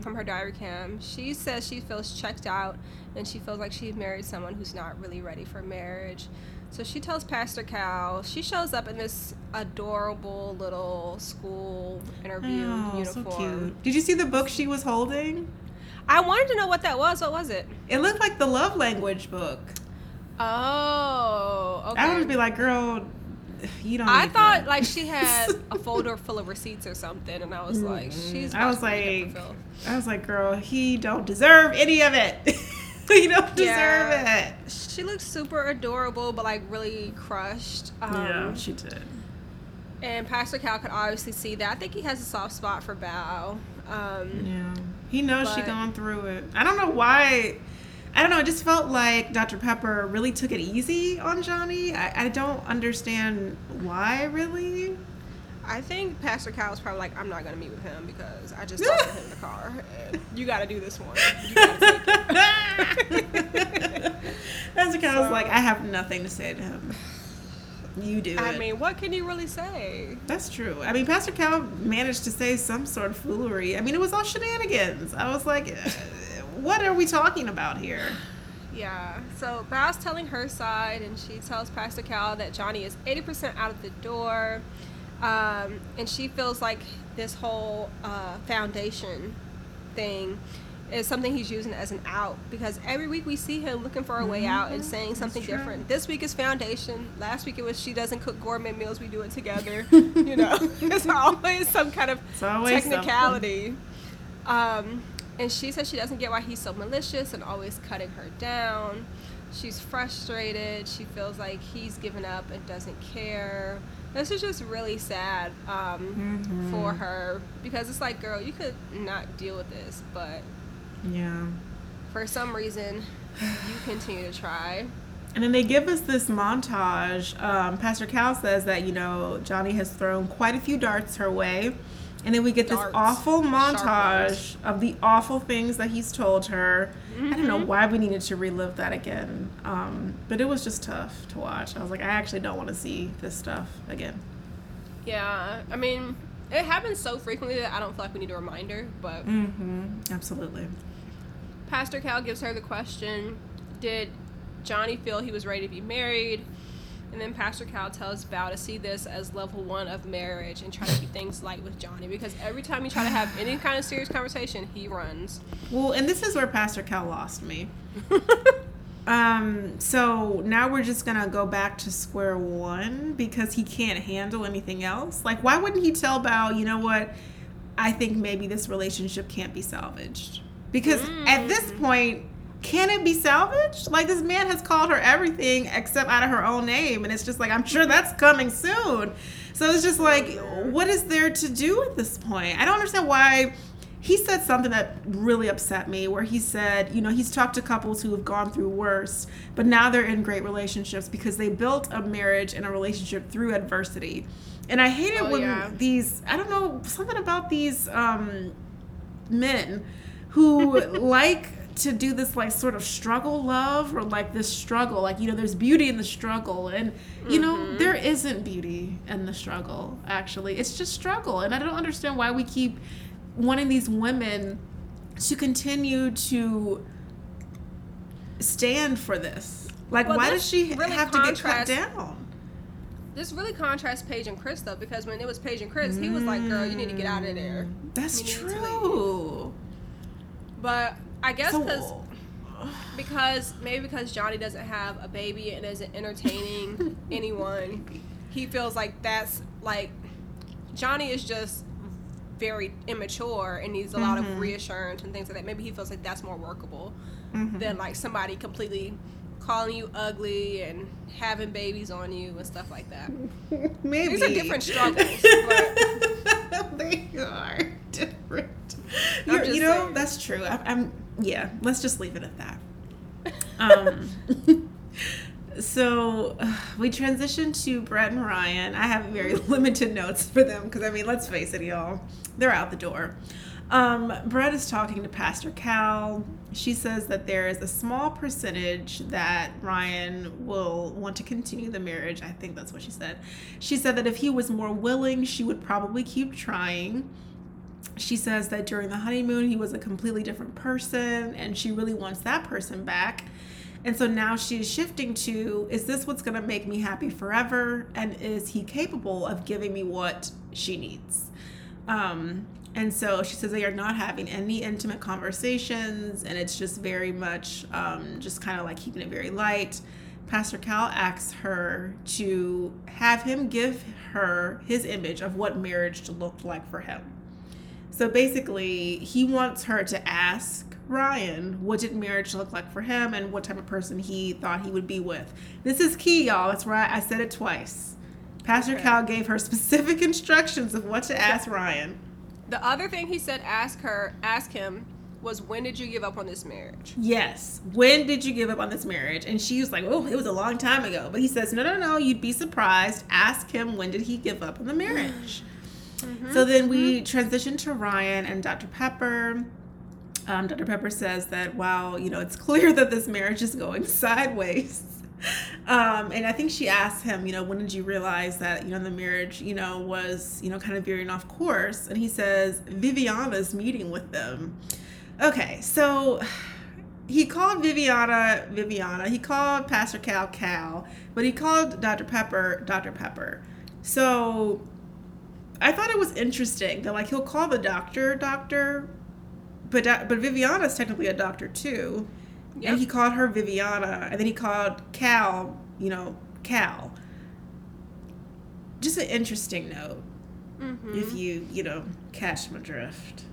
from her diary cam. She says she feels checked out and she feels like she's married someone who's not really ready for marriage. So she tells Pastor Cal. She shows up in this adorable little school interview uniform. So cute. Did you see the book she was holding? I wanted to know what that was. What was it? It looked like the love language book. Oh, okay. I would be like, girl, you don't. I thought that. Like she had a folder full of receipts or something, and I was like, she's. I was like, girl, he don't deserve any of it. He don't deserve it. She looked super adorable, but like really crushed. Yeah, she did. And Pastor Cal could obviously see that. I think he has a soft spot for Bao. Yeah, he knows she's going through it. I don't know why. I don't know. It just felt like Dr. Pepper really took it easy on Johnny. I don't understand why, really. I think Pastor Cal was probably like, I'm not going to meet with him because I just talked to him in the car. And you got to do this one. You gotta take it. Pastor Cal was like, I have nothing to say to him. You do. I mean, what can you really say? That's true. I mean, Pastor Cal managed to say some sort of foolery. I mean, it was all shenanigans. I was like... what are we talking about here? Yeah, so Bao's telling her side, and she tells Pastor Cal that Johnny is 80% out of the door, and she feels like this whole foundation thing is something he's using as an out, because every week we see him looking for a way out and saying something different. This week is foundation. Last week it was she doesn't cook gourmet meals, we do it together. You know, it's always some kind of technicality. And she says she doesn't get why he's so malicious and always cutting her down. She's frustrated. She feels like he's given up and doesn't care. This is just really sad for her, because it's like, girl, you could not deal with this, but yeah, for some reason, you continue to try. And then they give us this montage. Pastor Cal says that, you know, Johnny has thrown quite a few darts her way. And then we get this awful montage of the awful things that he's told her. I don't know why we needed to relive that again. But it was just tough to watch. I was like, I actually don't want to see this stuff again. Yeah. I mean, it happens so frequently that I don't feel like we need a reminder, but... Absolutely. Pastor Cal gives her the question, did Johnny feel he was ready to be married? And then Pastor Cal tells Bao to see this as level one of marriage and try to keep things light with Johnny, because every time you try to have any kind of serious conversation, he runs. Well, and this is where Pastor Cal lost me. So now we're just going to go back to square one, because he can't handle anything else. Like, why wouldn't he tell Bao, you know what, I think maybe this relationship can't be salvaged? Because at this point... can it be salvaged? Like, this man has called her everything except out of her own name, and it's just like, I'm sure that's coming soon. So it's just like, what is there to do at this point? I don't understand why. He said something that really upset me, where he said, you know, he's talked to couples who have gone through worse, but now they're in great relationships because they built a marriage and a relationship through adversity. And I hate it these, I don't know, something about these men who like to do this like sort of struggle love, or like this struggle, like, you know, there's beauty in the struggle, and you know, there isn't beauty in the struggle. Actually, it's just struggle. And I don't understand why we keep wanting these women to continue to stand for this. Like, why does she really have to get cut down? This really contrasts Paige and Chris, though, because when it was Paige and Chris, he was like, girl, you need to get out of there. That's true. But I guess because Johnny doesn't have a baby and isn't entertaining anyone, he feels like that's like, Johnny is just very immature and needs a lot of reassurance and things like that. Maybe he feels like that's more workable than like somebody completely calling you ugly and having babies on you and stuff like that. Maybe. These are different struggles. But they are different. You know, saying. That's true. Yeah, let's just leave it at that. So we transition to Brett and Ryan. I have very limited notes for them because, I mean, let's face it, y'all, they're out the door. Brett is talking to Pastor Cal. She says that there is a small percentage that Ryan will want to continue the marriage. I think that's what she said. She said that if he was more willing, she would probably keep trying. She says that during the honeymoon, he was a completely different person, and she really wants that person back. And so now she's shifting to, is this what's going to make me happy forever? And is he capable of giving me what she needs? And so she says they are not having any intimate conversations, and it's just very much just kind of like keeping it very light. Pastor Cal asks her to have him give her his image of what marriage looked like for him. So basically, he wants her to ask Ryan, what did marriage look like for him, and what type of person he thought he would be with. This is key, y'all. That's right. I said it twice. Pastor Cal gave her specific instructions of what to ask Ryan. The other thing he said ask him was, when did you give up on this marriage? Yes. When did you give up on this marriage? And she was like, oh, it was a long time ago. But he says, no, you'd be surprised. Ask him, when did he give up on the marriage? So then we transition to Ryan and Dr. Pepper. Dr. Pepper says that, wow, you know, it's clear that this marriage is going sideways. And I think she asked him, you know, when did you realize that, you know, the marriage, you know, was, you know, kind of veering off course? And he says, Viviana's meeting with them. Okay, so he called Viviana, Viviana. He called Pastor Cal, Cal. But he called Dr. Pepper, Dr. Pepper. So I thought it was interesting that, like, he'll call the doctor, Doctor. But Viviana's technically a doctor, too. Yep. And he called her Viviana. And then he called Cal, you know, Cal. Just an interesting note. Mm-hmm. If you, you know, catch my drift.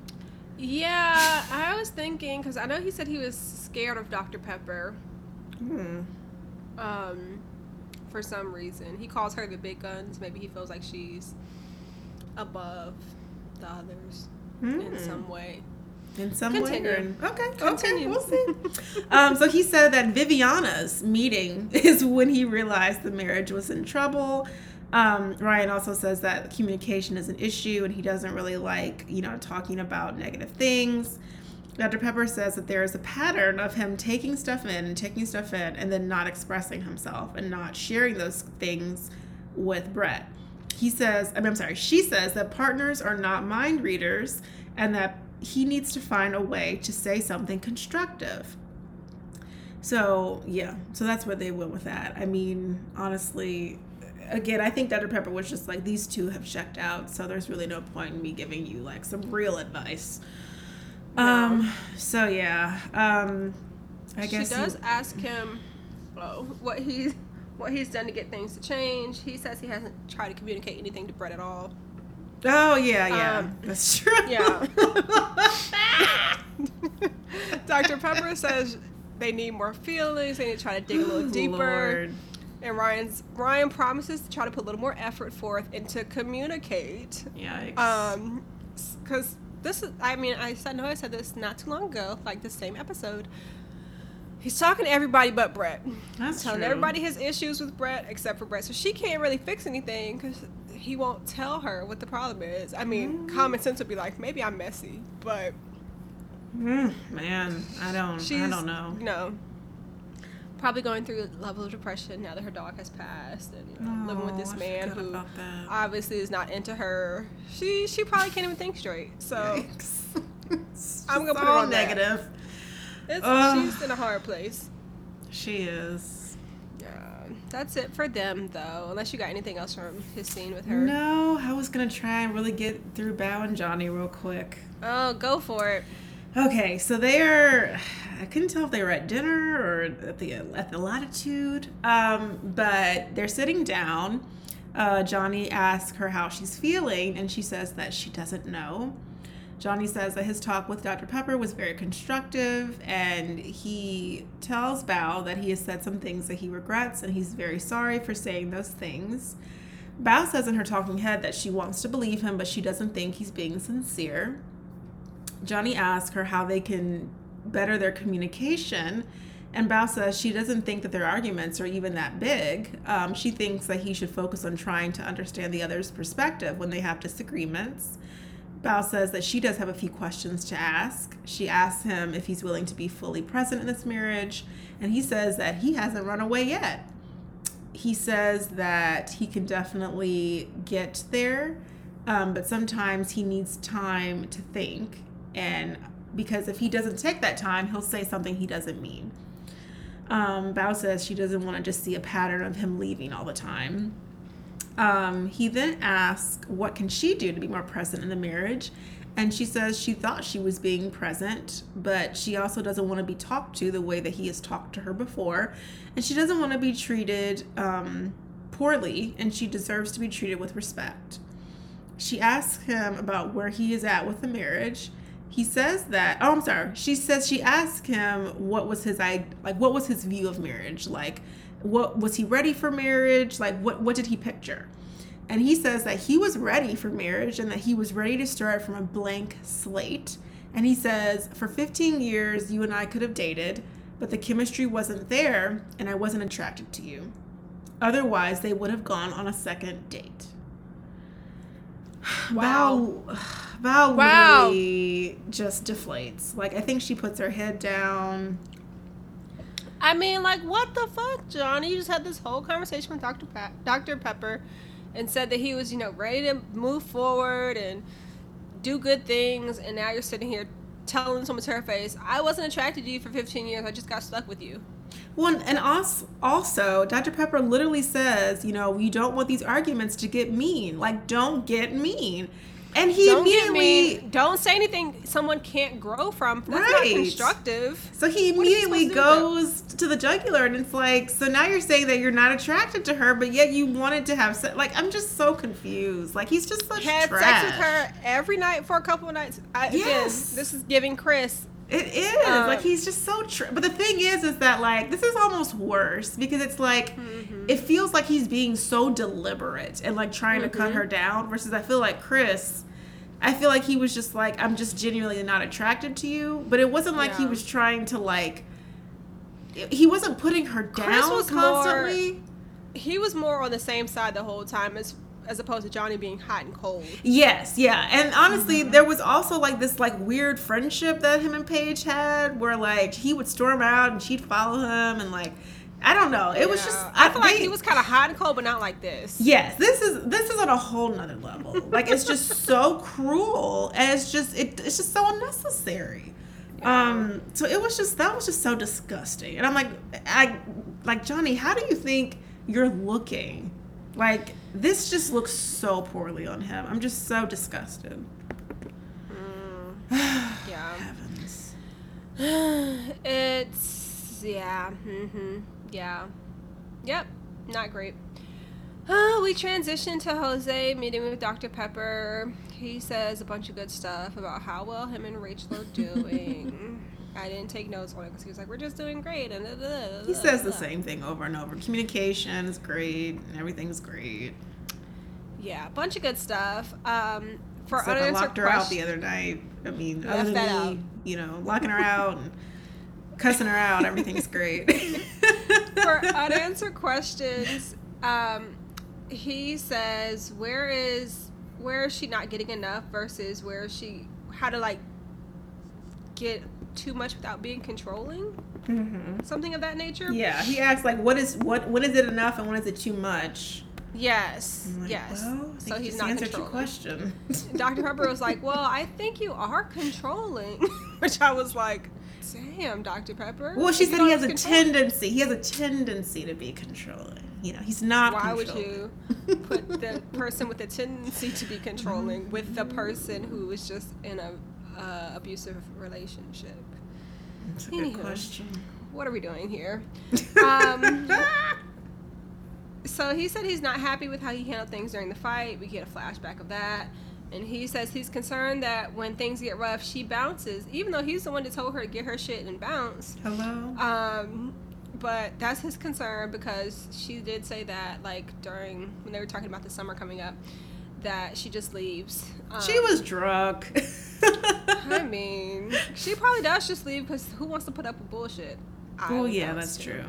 Yeah, I was thinking, because I know he said he was scared of Dr. Pepper. Hmm. For some reason. He calls her the big guns. Maybe he feels like she's above the others in some way. In some way. Okay. Continue. Okay. We'll see. So he said that Viviana's meeting is when he realized the marriage was in trouble. Ryan also says that communication is an issue and he doesn't really like, you know, talking about negative things. Dr. Pepper says that there is a pattern of him taking stuff in and then not expressing himself and not sharing those things with Brett. He says, she says that partners are not mind readers and that he needs to find a way to say something constructive. So, yeah. So that's where they went with that. I mean, honestly, again, I think Dr. Pepper was just like, these two have checked out, so there's really no point in me giving you, like, some real advice. No. So, yeah. I guess she does ask him what he's done to get things to change. He says he hasn't tried to communicate anything to Brett at all. Oh, yeah. That's true. Yeah. Dr. Pepper says they need more feelings. They need to try to dig a little deeper. Lord. And Ryan promises to try to put a little more effort forth and to communicate. Yikes. Because this is, I mean, I said this not too long ago, like the same episode. He's talking to everybody but Brett. That's true. Telling everybody his issues with Brett except for Brett. So she can't really fix anything because he won't tell her what the problem is. I mean, common sense would be like, maybe I'm messy, but man, I don't know. No. Probably going through a level of depression now that her dog has passed and, you know, living with this man who obviously is not into her. She probably can't even think straight. So I'm gonna put it on negative. She's in a hard place. She is. That's it for them, though, unless you got anything else from his scene with her. No, I was going to try and really get through Bao and Johnny real quick. Oh, go for it. Okay, so I couldn't tell if they were at dinner or at the Latitude, but they're sitting down. Johnny asks her how she's feeling, and she says that she doesn't know. Johnny says that his talk with Dr. Pepper was very constructive, and he tells Bao that he has said some things that he regrets, and he's very sorry for saying those things. Bao says in her talking head that she wants to believe him, but she doesn't think he's being sincere. Johnny asks her how they can better their communication, and Bao says she doesn't think that their arguments are even that big. She thinks that he should focus on trying to understand the other's perspective when they have disagreements. Bao says that she does have a few questions to ask. She asks him if he's willing to be fully present in this marriage, and he says that he hasn't run away yet. He says that he can definitely get there, but sometimes he needs time to think, and because if he doesn't take that time, he'll say something he doesn't mean. Bao says she doesn't want to just see a pattern of him leaving all the time. He then asks what can she do to be more present in the marriage, and she says she thought she was being present, but she also doesn't want to be talked to the way that he has talked to her before, and she doesn't want to be treated poorly, and she deserves to be treated with respect. She asks him about where he is at with the marriage. He says that she says she asked him what was his view of marriage, like what was he ready for marriage? Like what did he picture? And he says that he was ready for marriage and that he was ready to start from a blank slate. And he says, for 15 years, you and I could have dated, but the chemistry wasn't there and I wasn't attracted to you. Otherwise, they would have gone on a second date. Wow. Bao literally just deflates. Like, I think she puts her head down. I mean, like, what the fuck, Johnny? You just had this whole conversation with Dr. Pepper and said that he was, you know, ready to move forward and do good things, and now you're sitting here telling someone to her face, I wasn't attracted to you for 15 years. I just got stuck with you. Well, and also, Dr. Pepper literally says, you know, you don't want these arguments to get mean. Like, don't get mean. And he don't immediately... Don't say anything someone can't grow from. That's right. Not constructive. So he immediately goes to the jugular, and it's like, so now you're saying that you're not attracted to her, but yet you wanted to have sex. Like, I'm just so confused. Like, he's just such trash. Had sex with her every night for a couple of nights. Yes. Again, this is giving Chris... It is. Like, he's just so... But the thing is that, like, this is almost worse because it's, like, it feels like he's being so deliberate and, like, trying to cut her down versus I feel like Chris, I feel like he was just, like, I'm just genuinely not attracted to you. But it wasn't like he was trying to, like... He wasn't putting her down constantly. He was more on the same side the whole time as opposed to Johnny being hot and cold. Yes, yeah. And honestly, there was also, like, this, like, weird friendship that him and Paige had where, like, he would storm out and she'd follow him and, like, I don't know. It was just... I feel like he was kind of hot and cold, but not like this. Yes. This is on a whole nother level. Like, it's just so cruel. And it's just... It's just so unnecessary. Yeah. So it was just... That was just so disgusting. And I'm like... Like, Johnny, how do you think you're looking? Like... This just looks so poorly on him. I'm just so disgusted. Yeah. Heavens. It's... Yeah. Yeah. Yep. Not great. We transition to Jose meeting with Dr. Pepper. He says a bunch of good stuff about how well him and Rachel are doing. I didn't take notes on it because he was like, we're just doing great. And he says the same thing over and over. Communication is great and everything's great. Yeah, a bunch of good stuff. For unanswered questions. I locked her out the other night. I mean, other than me, you know, locking her out and cussing her out, everything's great. For unanswered questions, he says, where is she not getting enough versus where is she, how to like get too much without being controlling, something of that nature. Yeah, he asks like, "What is it enough, and when is it too much?" Yes, like, yes. Well, so he's not controlling. Question. Dr. Pepper was like, "Well, I think you are controlling," which I was like, "Damn, Dr. Pepper." Well, she said he has a tendency. He has a tendency to be controlling. You know, he's not. Why would you put the person with a tendency to be controlling with the person who is just in a abusive relationship? That's a good question. What are we doing here? So he said he's not happy with how he handled things during the fight. We get a flashback of that. And he says he's concerned that when things get rough, she bounces, even though he's the one that told her to get her shit and bounce. Hello? But that's his concern because she did say that, like, when they were talking about the summer coming up, that she just leaves. She was drunk. I mean, she probably does just leave because who wants to put up with bullshit? Oh, yeah, that's true.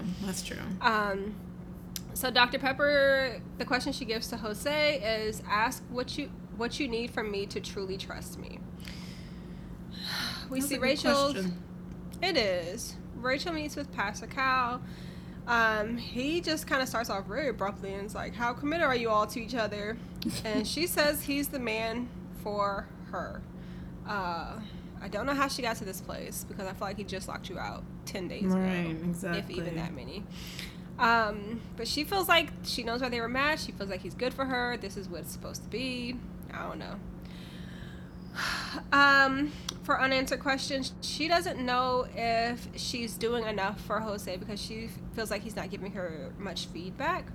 So Dr. Pepper, the question she gives to Jose is, ask what you need from me to truly trust me. We see Rachel's... Question. It is. Rachel meets with Pastor Cal. He just kind of starts off very abruptly and is like, how committed are you all to each other? And she says he's the man for her. I don't know how she got to this place because I feel like he just locked you out 10 days ago. Right, exactly. If even that many. But she feels like she knows why they were matched. She feels like he's good for her. This is what it's supposed to be. I don't know. For unanswered questions, she doesn't know if she's doing enough for Jose because she feels like he's not giving her much feedback.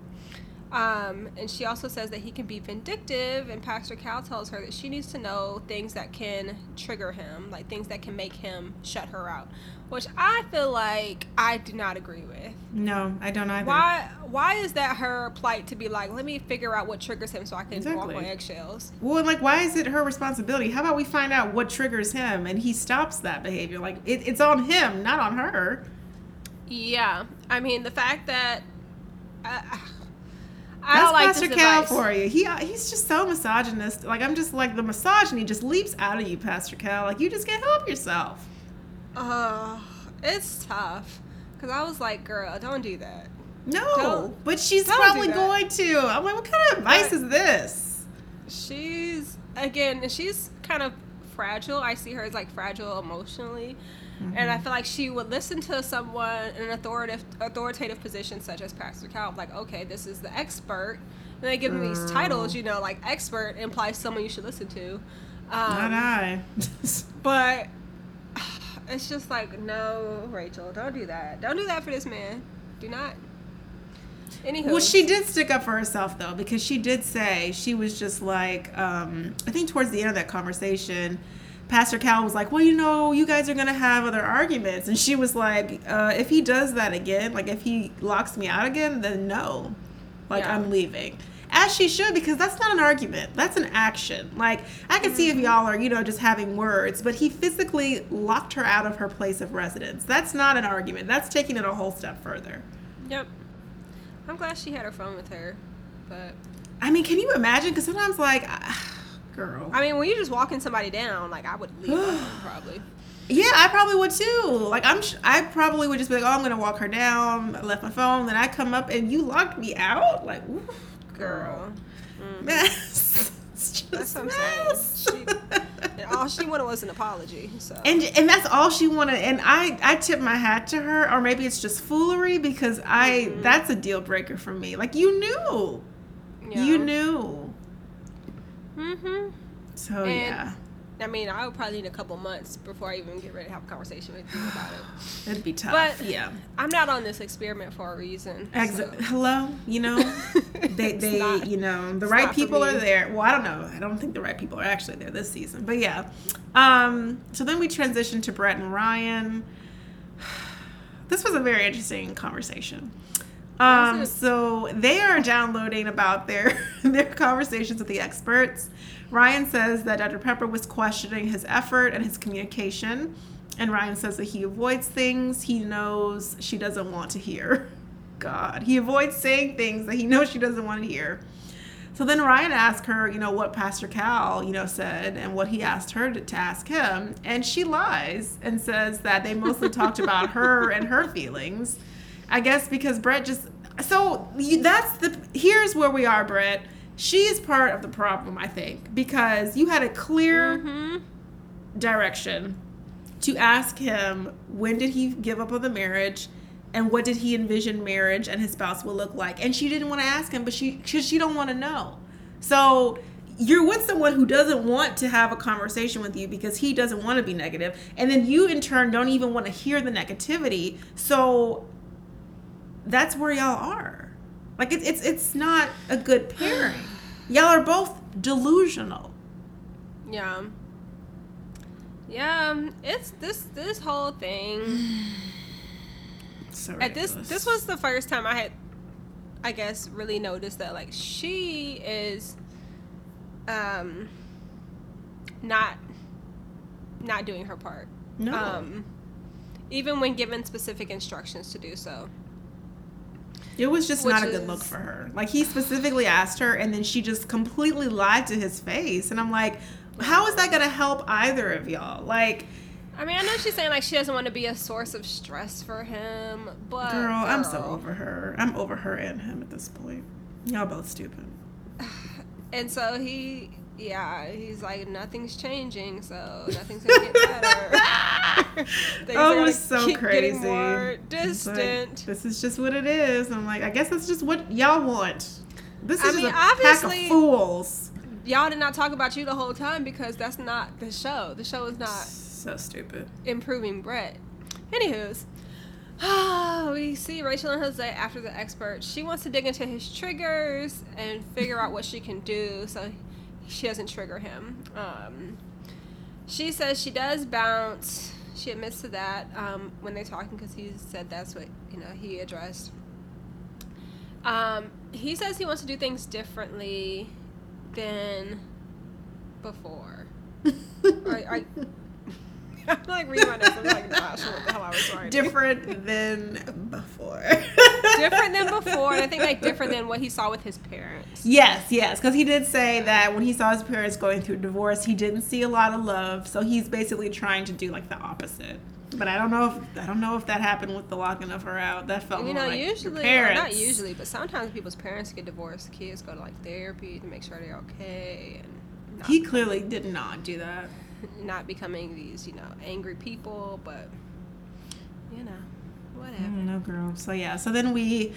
And she also says that he can be vindictive, and Pastor Cal tells her that she needs to know things that can trigger him, like things that can make him shut her out, which I feel like I do not agree with. No, I don't either. Why is that her plight to be like, let me figure out what triggers him so I can walk on eggshells? Well, and like, why is it her responsibility? How about we find out what triggers him and he stops that behavior? Like, it's on him, not on her. Yeah. I mean, the fact that... I don't like Pastor Cal for you. He's just so misogynist. Like, I'm just like, the misogyny just leaps out of you, Pastor Cal. Like, you just can't help yourself. It's tough. Because I was like, girl, don't do that. No, but she's probably going to. I'm like, what kind of advice is this? She's, again, she's kind of fragile. I see her as like fragile emotionally. Mm-hmm. And I feel like she would listen to someone in an authoritative position such as Pastor Cal, like, okay, this is the expert. And they give them these titles, you know, like expert implies someone you should listen to. Not I. But it's just like, no, Rachel, don't do that. Don't do that for this man. Do not. Anywho. Well, she did stick up for herself, though, because she did say she was just like, I think towards the end of that conversation, Pastor Cal was like, well, you know, you guys are going to have other arguments. And she was like, if he does that again, like if he locks me out again, then no, like I'm leaving. As she should, because that's not an argument. That's an action. Like, I can see if y'all are, you know, just having words, but he physically locked her out of her place of residence. That's not an argument. That's taking it a whole step further. Yep. I'm glad she had her phone with her, but... I mean, can you imagine? Because sometimes, like, girl. I mean, when you're just walking somebody down, like, I would leave probably. Yeah, I probably would, too. Like, I probably would just be like, oh, I'm going to walk her down. I left my phone. Then I come up, and you locked me out? Like, oof. Girl. Mm. Mess. It's just that's what mess. I'm saying. She, and all she wanted was an apology. So. And that's all she wanted. And I tip my hat to her. Or maybe it's just foolery because that's a deal breaker for me. Like, you knew. Yeah. You knew. Mm-hmm. So, and, yeah. I mean, I would probably need a couple months before I even get ready to have a conversation with you about it. That'd be tough. But yeah, I'm not on this experiment for a reason. Exactly. So. Hello, you know, they not, you know, the right people are there. Well, I don't know. I don't think the right people are actually there this season. But yeah. So then we transitioned to Brett and Ryan. This was a very interesting conversation. So they are downloading about their conversations with the experts. Ryan says that Dr. Pepper was questioning his effort and his communication. And Ryan says that he avoids things he knows she doesn't want to hear. God, he avoids saying things that he knows she doesn't want to hear. So then Ryan asked her, you know, what Pastor Cal, you know, said and what he asked her to ask him. And she lies and says that they mostly talked about her and her feelings. I guess because Brett just... So here's where we are, Brett. She is part of the problem, I think, because you had a clear direction to ask him when did he give up on the marriage and what did he envision marriage and his spouse will look like. And she didn't want to ask him, but she don't want to know. So you're with someone who doesn't want to have a conversation with you because he doesn't want to be negative. And then you, in turn, don't even want to hear the negativity. So that's where y'all are. Like, it's not a good pairing. Y'all are both delusional. Yeah. Yeah, it's this whole thing. So ridiculous. This was the first time I had, I guess, really noticed that, like, she is not doing her part. No. Even when given specific instructions to do so. It was just not a good look for her. Like, he specifically asked her, and then she just completely lied to his face. And I'm like, how is that going to help either of y'all? Like, I mean, I know she's saying, like, she doesn't want to be a source of stress for him, but... Girl, I'm so over her. I'm over her and him at this point. Y'all both stupid. And so he's like, nothing's changing, so nothing's going to get better. Oh, it's so crazy. More distant. Like, this is just what it is. I'm like, I guess that's just what y'all want. This is just a pack of fools. Y'all did not talk about you the whole time because that's not the show. The show is not so stupid. Improving Brett. Anywho's. Oh, we see Rachel and Jose after the expert. She wants to dig into his triggers and figure out what she can do so she doesn't trigger him. She says she does bounce. She admits to that when they're talking because he said that's what, you know, he addressed. He says he wants to do things differently than before. I'm like reading my notes. I'm like, not sure what the hell I was writing. Different than before. Different than before. And I think like different than what he saw with his parents. Yes. Because he did say that when he saw his parents going through divorce, he didn't see a lot of love. So he's basically trying to do like the opposite. But I don't know if that happened with the locking of her out. That felt more like usually, your parents. Not usually, but sometimes people's parents get divorced. Kids go to like therapy to make sure they're okay. He clearly did not do that. not becoming these, you know, angry people, but, you know, whatever. I don't know, girl. So, yeah. So then we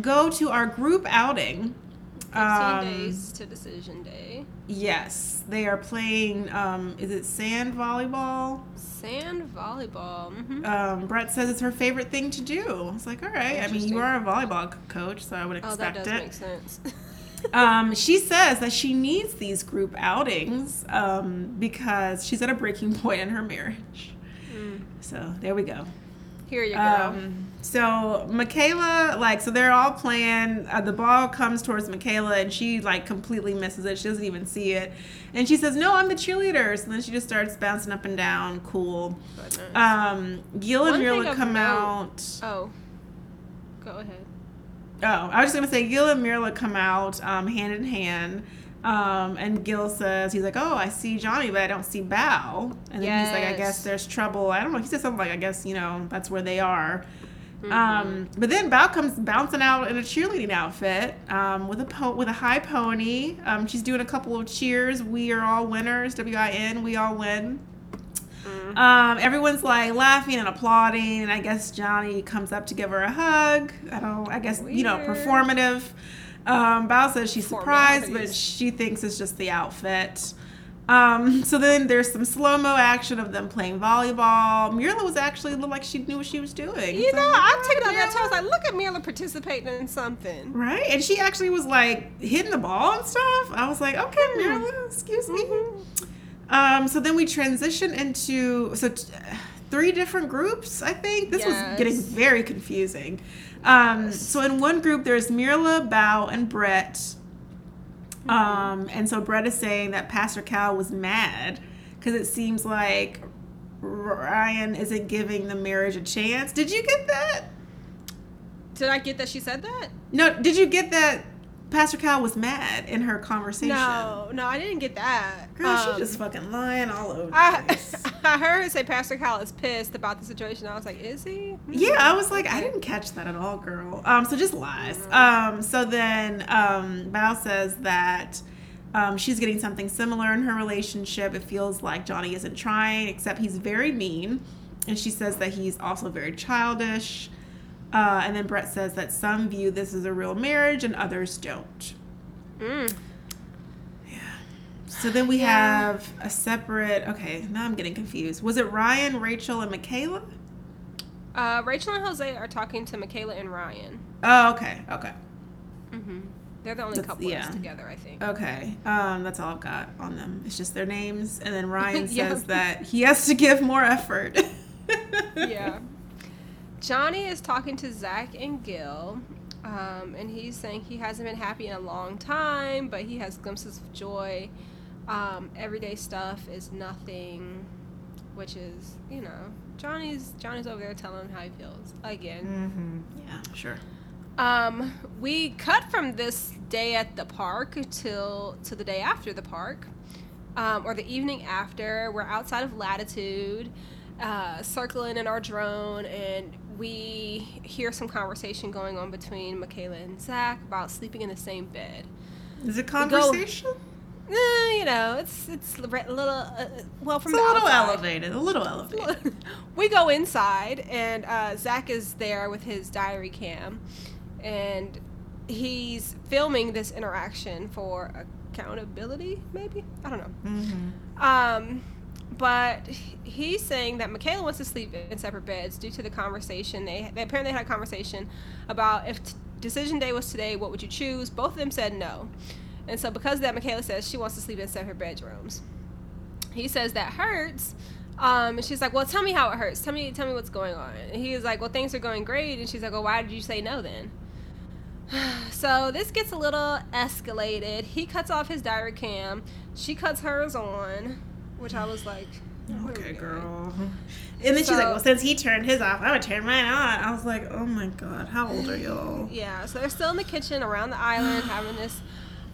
go to our group outing. 15 days to decision day. Yes. They are playing, is it sand volleyball? Sand volleyball. Mm-hmm. Brett says it's her favorite thing to do. I was like, all right. I mean, you are a volleyball coach, so I would expect it. Oh, that does make sense. She says that she needs these group outings because she's at a breaking point in her marriage. Mm. So, there we go. Here you go. So, Michaela, so they're all playing. The ball comes towards Michaela, and she, completely misses it. She doesn't even see it. And she says, no, I'm the cheerleader. So then she just starts bouncing up and down. Cool. Nice. Gil and Meryl come out. Oh. Go ahead. Oh, I was just going to say, Gil and Meryl come out hand in hand. And Gil says, he's like, oh, I see Johnny, but I don't see Bao. And yes. Then he's like, I guess there's trouble. I don't know. He said something like, I guess, that's where they are. Mm-hmm. But then Bao comes bouncing out in a cheerleading outfit with a high pony. She's doing a couple of cheers. We are all winners. WIN. We all win. Mm-hmm. Everyone's laughing and applauding. And I guess Johnny comes up to give her a hug. Weird. Performative. Bao says she's surprised, but she thinks it's just the outfit. So then there's some slow-mo action of them playing volleyball. Myrla looked like she knew what she was doing. I'm taking on that too. I was like, look at Myrla participating in something. Right? And she actually was hitting the ball and stuff. I was like, okay, Myrla, excuse me. Mm-hmm. So then we transition into three different groups, I think. This was getting very confusing. So in one group, there's Myrla, Bao, and Brett. And so Brett is saying that Pastor Cal was mad because it seems like Ryan isn't giving the marriage a chance. Did you get that? Did I get that she said that? No, did you get that Pastor Cal was mad in her conversation? No, I didn't get that. Girl, she's just fucking lying all over the place. I heard her say Pastor Cal is pissed about the situation. I was like, is he? Yeah, I was like, I didn't catch that at all, girl. So just lies. So then Bao says that she's getting something similar in her relationship. It feels like Johnny isn't trying, except he's very mean. And she says that he's also very childish. And then Brett says that some view this as a real marriage and others don't. Mm. Yeah. So then we have a separate... Okay, now I'm getting confused. Was it Ryan, Rachel, and Michaela? Rachel and Jose are talking to Michaela and Ryan. Oh, okay. Mm-hmm. They're the only couple that's together, I think. Okay. That's all I've got on them. It's just their names. And then Ryan says that he has to give more effort. Yeah. Johnny is talking to Zach and Gil, and he's saying he hasn't been happy in a long time, but he has glimpses of joy. Everyday stuff is nothing, which is, Johnny's over there telling him how he feels again. Mm-hmm. Yeah, sure. We cut from this day at the park to the day after the park, or the evening after. We're outside of Latitude. Circling in our drone, and we hear some conversation going on between Michaela and Zach about sleeping in the same bed. Is it conversation? It's a little elevated. A little elevated. We go inside, and Zach is there with his diary cam, and he's filming this interaction for accountability. Maybe, I don't know. Mm-hmm. But he's saying that Michaela wants to sleep in separate beds due to the conversation. They apparently had a conversation about if decision day was today, what would you choose? Both of them said no. And so because of that, Michaela says she wants to sleep in separate bedrooms. He says that hurts. And she's like, well, tell me how it hurts. Tell me what's going on. And he is like, well, things are going great. And she's like, well, why did you say no then? So this gets a little escalated. He cuts off his diary cam. She cuts hers on. Which I was like, okay, girl. And then she's like, well, since he turned his off, I would turn mine on. I was like, oh, my God, how old are y'all? Yeah, so they're still in the kitchen around the island having this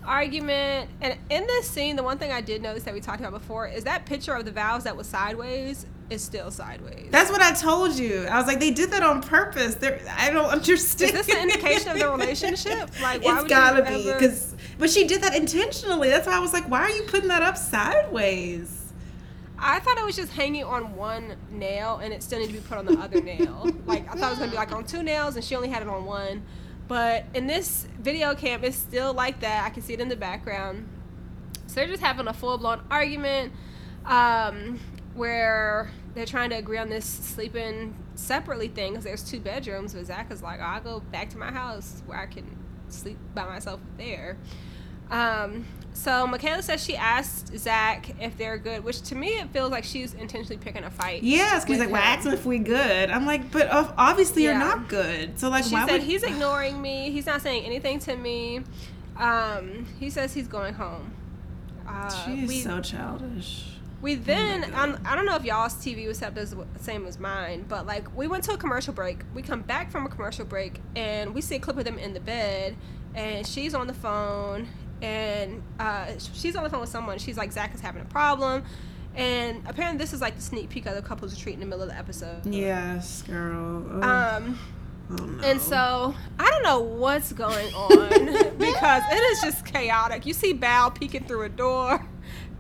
argument. And in this scene, the one thing I did notice that we talked about before is that picture of the vows that was sideways is still sideways. That's what I told you. I was like, they did that on purpose. I don't understand. Is this an indication of their relationship? Like, why would you ever... It's gotta be, but she did that intentionally. That's why I was like, why are you putting that up sideways? I thought it was just hanging on one nail and it still needed to be put on the other nail. Like, I thought it was going to be like on two nails and she only had it on one. But in this video camp, it's still like that. I can see it in the background. So they're just having a full-blown argument where they're trying to agree on this sleeping separately thing because there's two bedrooms. But Zach is like, oh, I'll go back to my house where I can sleep by myself there. So Michaela says she asked Zach if they're good, which to me it feels like she's intentionally picking a fight. Yes, because like, well, ask him if we good. I'm like, but obviously you're not good. So like, she why said would... he's ignoring me. He's not saying anything to me. He says he's going home. She's so childish. We then, I don't know if y'all's TV was set up as the same as mine, but like we went to a commercial break. We come back from a commercial break and we see a clip of them in the bed, and she's on the phone. And she's on the phone with someone. She's like, Zach is having a problem. And apparently this is like the sneak peek of the couple's retreat in the middle of the episode. Yes, girl. Oh. Oh, no. And so I don't know what's going on because it is just chaotic. You see Bao peeking through a door,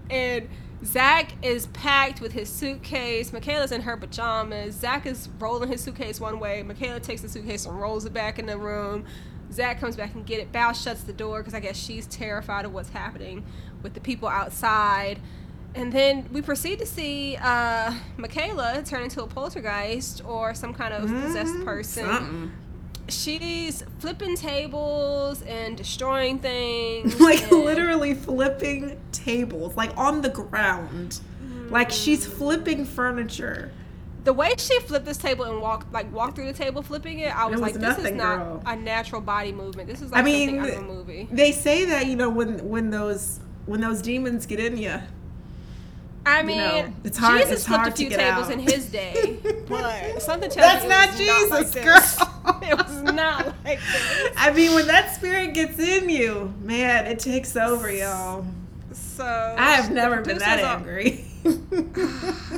and Zach is packed with his suitcase. Michaela's in her pajamas. Zach is rolling his suitcase one way. Michaela takes the suitcase and rolls it back in the room. Zach comes back and get it. Bao shuts the door because I guess she's terrified of what's happening with the people outside. And then we proceed to see Michaela turn into a poltergeist or some kind of possessed person. Something. She's flipping tables and destroying things. Like, literally flipping tables. Like, on the ground. Like, she's flipping furniture. The way she flipped this table and walked through the table flipping it, I was like, this is not a natural body movement. This is like something out of a movie. They say that, you know, when those demons get in you. I mean, you know, it's hard, Jesus flipped a few tables in his day, but something tells me that's not Jesus, girl. It was not like this. I mean, when that spirit gets in you, man, it takes over, y'all. So I have never been that angry.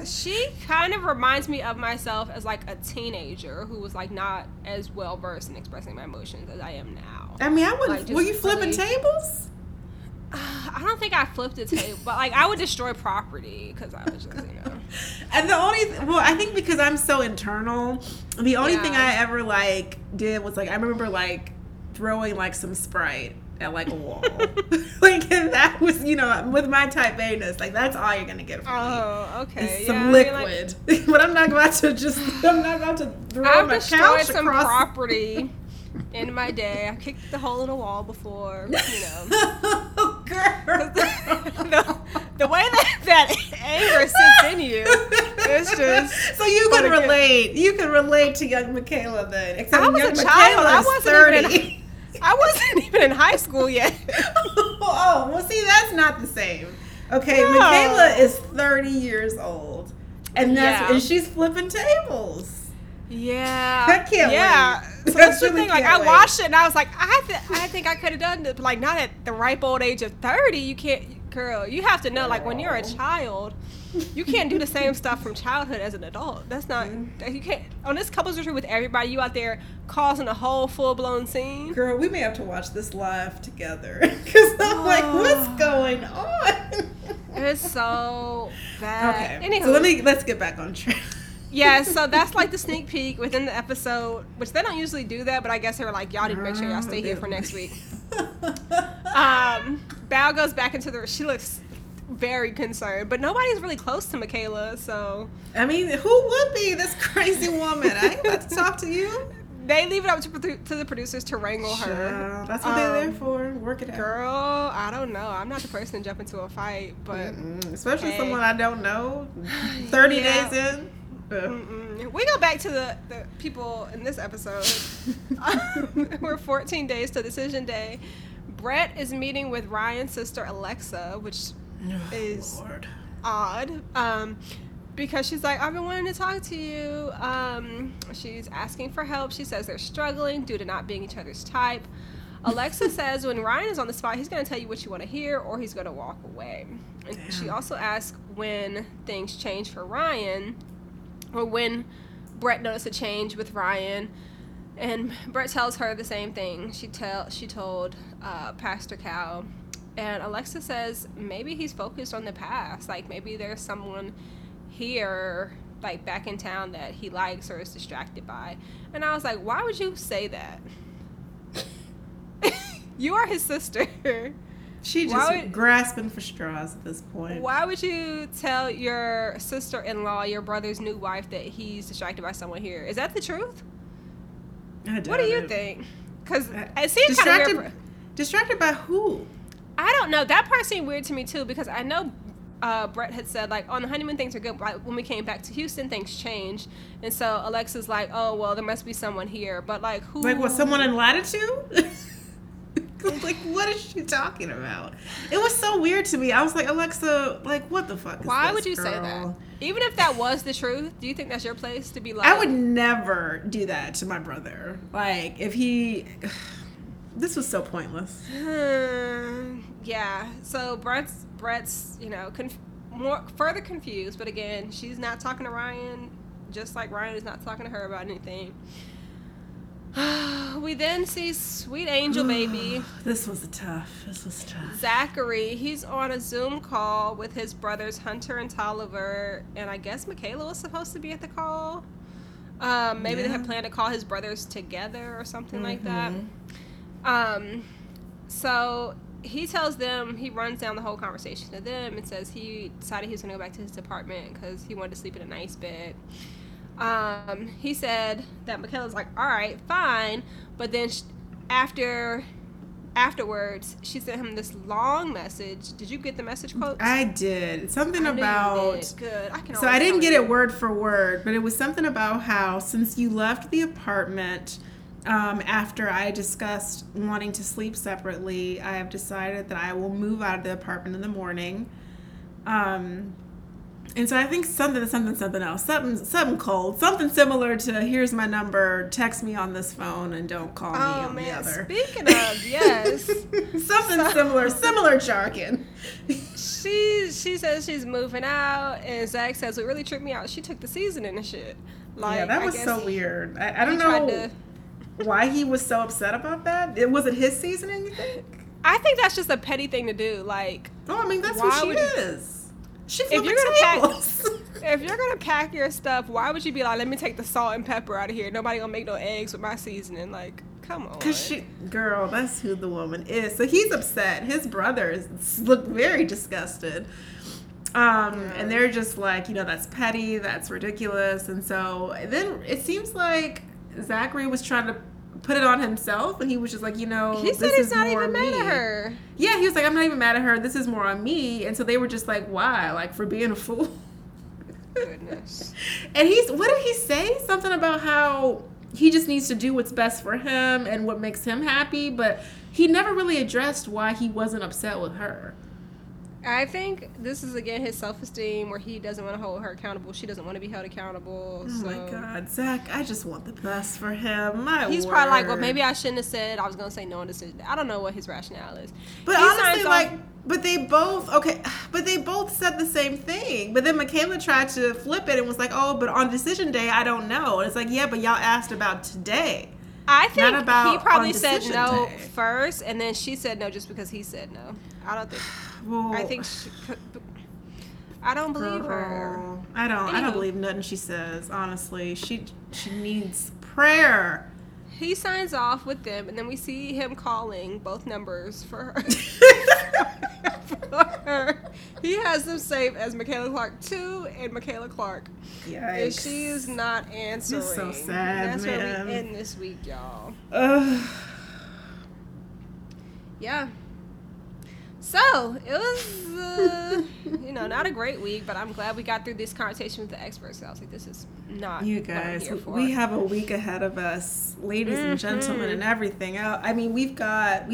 She kind of reminds me of myself as like a teenager who was like not as well versed in expressing my emotions as I am now. I mean, I wouldn't. Like, were you flipping tables? I don't think I flipped a table, but like I would destroy property because I was just, you know. And the only I think because I'm so internal, the only thing I ever like did was like I remember like throwing like some Sprite at like a wall. Like, and that was, you know, with my type A-ness, like that's all you're gonna get from me. Oh, okay. Some liquid. I mean, like, but I'm not about to throw my couch across some property. In my day, I kicked the hole in a wall before, you know. Oh, girl. The way that anger sits in you, it's just... So you can relate. You can relate to young Michaela then. Except I was young a child. I wasn't 30. I wasn't even in high school yet. Oh, well, see, that's not the same. Okay, no. Michaela is 30 years old, and and she's flipping tables. Yeah. I can't wait. So that's the thing. Like, I watched it, and I was like, I think I could have done this. But, like, not at the ripe old age of 30. You can't, girl. You have to know, like, when you're a child, you can't do the same stuff from childhood as an adult. That's not, you can't. On this couples retreat with everybody, you out there causing a whole full-blown scene. Girl, we may have to watch this live together. Because I'm like, what's going on? It's so bad. Okay. Anywho. So let's get back on track. Yeah, so that's like the sneak peek within the episode, which they don't usually do that, but I guess they were like, y'all need to make sure y'all stay here for next week. Bao goes back into she looks very concerned, but nobody's really close to Michaela, so. I mean, who would be this crazy woman? I ain't about to talk to you. They leave it up to the producers to wrangle her. That's what they're there for. Work it out. Girl, I don't know. I'm not the person to jump into a fight, but. Mm-mm. Especially someone I don't know 30 days in. Mm-mm. We go back to the people in this episode. We're 14 days to decision day. Brett is meeting with Ryan's sister Alexa, which is odd because she's like, I've been wanting to talk to you. She's asking for help. She says they're struggling due to not being each other's type. Alexa says when Ryan is on the spot, he's going to tell you what you want to hear or he's going to walk away. And she also asks when things change for Ryan. Or when Brett noticed a change with Ryan, and Brett tells her the same thing she told Pastor Cal, And Alexa says maybe he's focused on the past. Like, maybe there's someone here, like, back in town that he likes or is distracted by. And I was like, why would you say that? You are his sister. She just grasping for straws at this point. Why would you tell your sister-in-law, your brother's new wife, that he's distracted by someone here? Is that the truth? I don't know. What do you think? Because it seems kind of weird. Distracted by who? I don't know. That part seemed weird to me, too, because I know Brett had said, like, on the honeymoon, things are good. But when we came back to Houston, things changed. And so Alexa's like, oh, well, there must be someone here. But, like, who? Like, was someone in Latitude? Like, what is she talking about? It was so weird to me. I was like, Alexa, like, what the fuck is this, girl? Why would you say that? Even if that was the truth, do you think that's your place to be like? I would never do that to my brother. Like, if he... This was so pointless. Yeah. So Brett's, you know, further confused. But again, she's not talking to Ryan, just like Ryan is not talking to her about anything. We then see Sweet Angel Baby. This was tough. Zachary, he's on a Zoom call with his brothers Hunter and Tolliver, and I guess Michaela was supposed to be at the call. Maybe they had planned to call his brothers together or something like that. So he tells them, he runs down the whole conversation to them and says he decided he was going to go back to his apartment because he wanted to sleep in a nice bed. He said that Michaela's like, all right, fine. But then afterwards, she sent him this long message. Did you get the message quote? I did. Something about... Good. I didn't get it word for word, but it was something about how since you left the apartment... after I discussed wanting to sleep separately, I have decided that I will move out of the apartment in the morning. And so I think something similar to here's my number, text me on this phone and don't call me on the other. Speaking of, yes. Similar jargon. She says she's moving out, and Zach says, what really tripped me out, she took the seasoning and shit. Like, yeah, that was so weird. I don't know why he was so upset about that. Was it his seasoning, you think? I think that's just a petty thing to do. Like, that's who she is. She's flipping tables. If you're going to pack your stuff, why would you be like, let me take the salt and pepper out of here? Nobody going to make no eggs with my seasoning. Like, come on. Girl, that's who the woman is. So he's upset. His brothers look very disgusted. And they're just like, you know, that's petty. That's ridiculous. And so then it seems like Zachary was trying to put it on himself, and he was just like, you know, he said he's not even mad at her. Yeah, he was like, I'm not even mad at her. This is more on me. And so they were just like, why? Like, for being a fool. Goodness. And what did he say? Something about how he just needs to do what's best for him and what makes him happy, but he never really addressed why he wasn't upset with her. I think this is, again, his self-esteem where he doesn't want to hold her accountable. She doesn't want to be held accountable. Oh, my God. Zach, I just want the best for him. He's probably like, well, maybe I shouldn't have said. I was going to say no on decision. I don't know what his rationale is. But honestly, they both said the same thing. But then Michaela tried to flip it and was like, oh, but on decision day, I don't know. And it's like, yeah, but y'all asked about today. I think he probably said no first, and then she said no just because he said no. I don't think. Well, I think she could, I don't believe her. I don't believe nothing she says. Honestly, she needs prayer. He signs off with them, and then we see him calling both numbers for her. He has them saved as Michaela Clark 2 and Michaela Clark. Yikes. If she is not answering. That's so sad, that's man. That's where we end this week, y'all. Ugh. Yeah. So, it was, not a great week, but I'm glad we got through this conversation with the experts. So I was like, this is not you guys, what I'm here for. We have a week ahead of us, ladies and gentlemen, and everything. I mean, we've got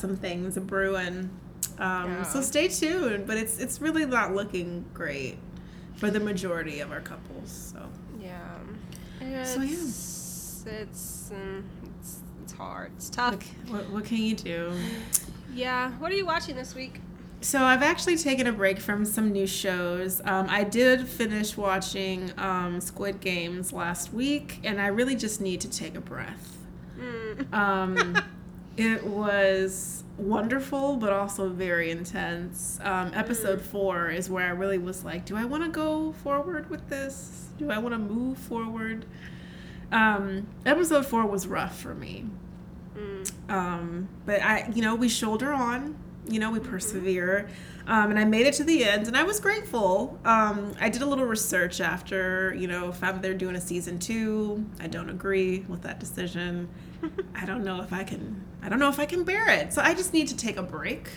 some things brewing. So stay tuned, but it's really not looking great for the majority of our couples. So yeah, it's hard. It's tough. What can you do? Yeah. What are you watching this week? So I've actually taken a break from some new shows. I did finish watching Squid Games last week, and I really just need to take a breath. It was wonderful, but also very intense. Episode 4 is where I really was like, do I want to go forward with this? Do I want to move forward? Episode 4 was rough for me. But we shoulder on, we persevere. And I made it to the end, and I was grateful. I did a little research after, if I'm there doing a season 2, I don't agree with that decision. I don't know if I can bear it. So I just need to take a break.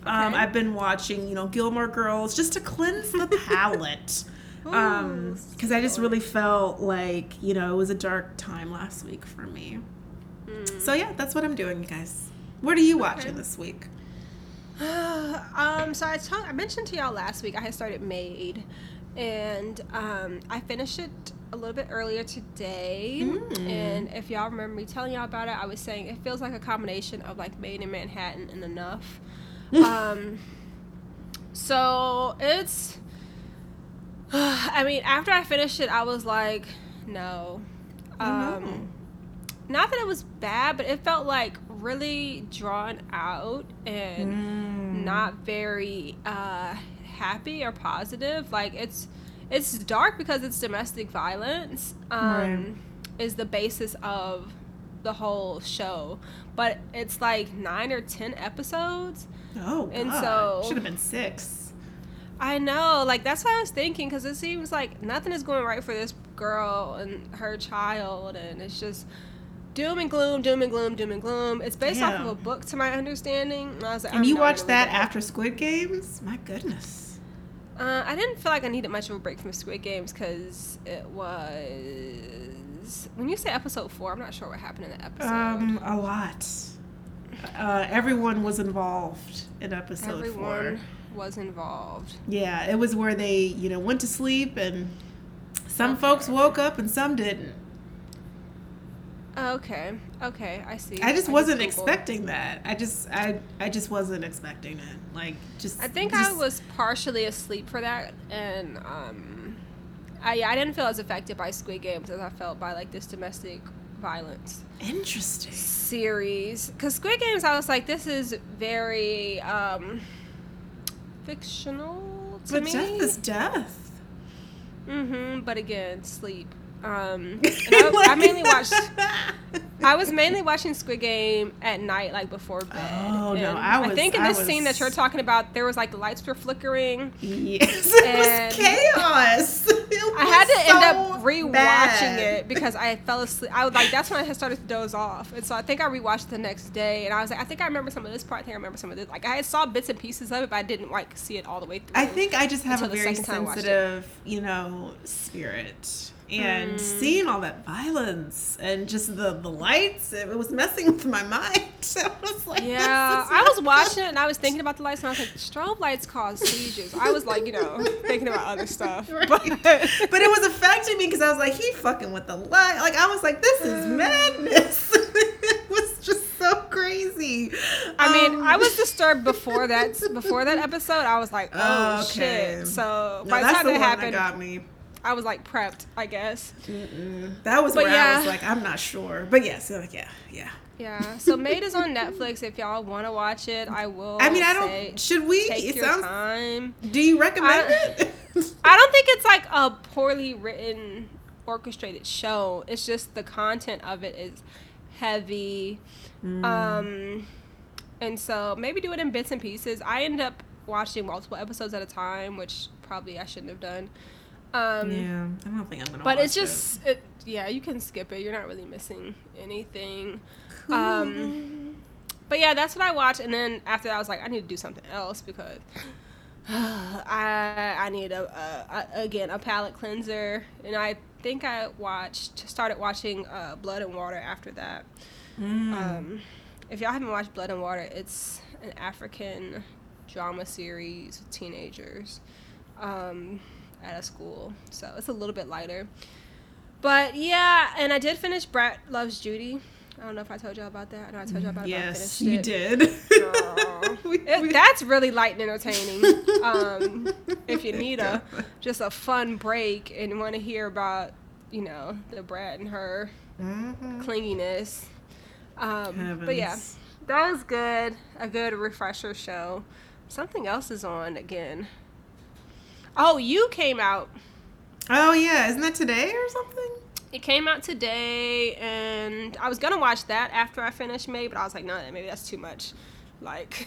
Okay. I've been watching, Gilmore Girls just to cleanse the palate. Because I just really felt like, it was a dark time last week for me. So yeah, that's what I'm doing, you guys. What are you watching this week? So I mentioned to y'all last week I had started Made, and I finished it a little bit earlier today. And if y'all remember me telling y'all about it, I was saying it feels like a combination of like Made in Manhattan and Enough. So it's after I finished it, I was like, no. Not that it was bad, but it felt like really drawn out and not very happy or positive. Like it's dark because it's domestic violence is the basis of the whole show, but it's like 9 or 10 episodes. Oh, and God. So should have been 6. I know, like that's what I was thinking, because it seems like nothing is going right for this girl and her child, and it's just doom and gloom, doom and gloom, doom and gloom. It's based off of a book, to my understanding. And I was like, and you watched that after Squid Games? My goodness. I didn't feel like I needed much of a break from Squid Games, because it was... When you say episode 4, I'm not sure what happened in the episode. A lot. Everyone was involved in episode 4. Everyone was involved. Yeah, it was where they, went to sleep, and some folks woke up and some didn't. Okay, I see. I wasn't expecting that. I just wasn't expecting it. I was partially asleep for that, and I didn't feel as affected by Squid Games as I felt by like this domestic violence. Interesting series, because Squid Games, I was like, this is very fictional to me. But death is death. But again, sleep. I was mainly watching Squid Game at night, like before bed. Oh, and no, I was. I think in this scene that you're talking about, there was like the lights were flickering. Yes, it was chaos. I had to end up rewatching it because I fell asleep. I was like, that's when I had started to doze off, and so I think I rewatched the next day, and I was like, I think I remember some of this part. I think I remember some of this. Like I saw bits and pieces of it, but I didn't like see it all the way through. I think I just have a very sensitive, spirit. And seeing all that violence and just the lights, it was messing with my mind. I was like, yeah, I was watching it and I was thinking about the lights, and I was like, strobe lights cause seizures. I was like, thinking about other stuff. Right. But it was affecting me because I was like, he fucking with the light. Like, I was like, this is madness. It was just so crazy. I was disturbed before that. Before that episode, I was like, oh, shit. So by the time that happened, that got me. I was like prepped, I guess. That was I was like, I'm not sure. But yes, yeah. So Made is on Netflix. If y'all want to watch it, I will. Should we? Take your time. Do you recommend it? I don't think it's like a poorly written, orchestrated show. It's just the content of it is heavy. And so maybe do it in bits and pieces. I ended up watching multiple episodes at a time, which probably I shouldn't have done. I don't think I'm gonna. But watch it's just, you can skip it. You're not really missing anything. Cool. But yeah, that's what I watched. And then after that, I was like, I need to do something else because I need a palate cleanser. And I think I started watching Blood and Water after that. If y'all haven't watched Blood and Water, it's an African drama series with teenagers. At a school, so it's a little bit lighter, but yeah. And I did finish Brat Loves Judy. I don't know if I told y'all about that. I know I told y'all about yes, it. Yes, you did. That's really light and entertaining. If you need a fun break and want to hear about the Brat and her clinginess, heavens. But yeah, that was good. A good refresher show. Something else is on again. Oh, You came out. Oh, yeah. Isn't that today or something? It came out today, and I was going to watch that after I finished May, but I was like, no, maybe that's too much. Like,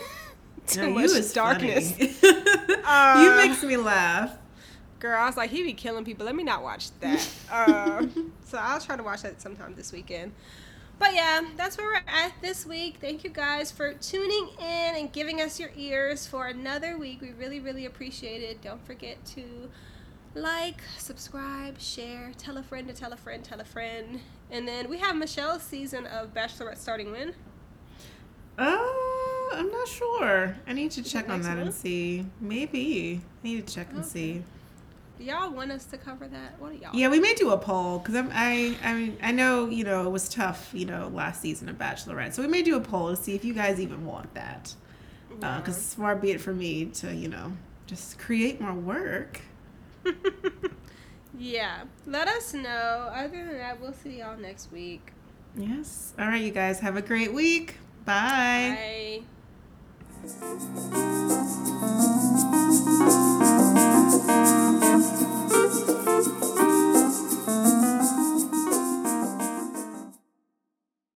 too much darkness. You makes me laugh. Girl, I was like, he be killing people. Let me not watch that. So I'll try to watch that sometime this weekend. But yeah, that's where we're at this week. Thank you guys for tuning in and giving us your ears for another week. We really, really appreciate it. Don't forget to like, subscribe, share, tell a friend to tell a friend, tell a friend. And then we have Michelle's season of Bachelorette starting when? I'm not sure. I need to check on that and see. Maybe. I need to check and see. Do y'all want us to cover that? What do y'all? Yeah, we may do a poll because I know, you know, it was tough, you know, last season of Bachelorette. So we may do a poll to see if you guys even want that. Because it's far be it for me to, you know, just create more work. Yeah. Let us know. Other than that, we'll see y'all next week. Yes. All right, you guys. Have a great week. Bye. Bye.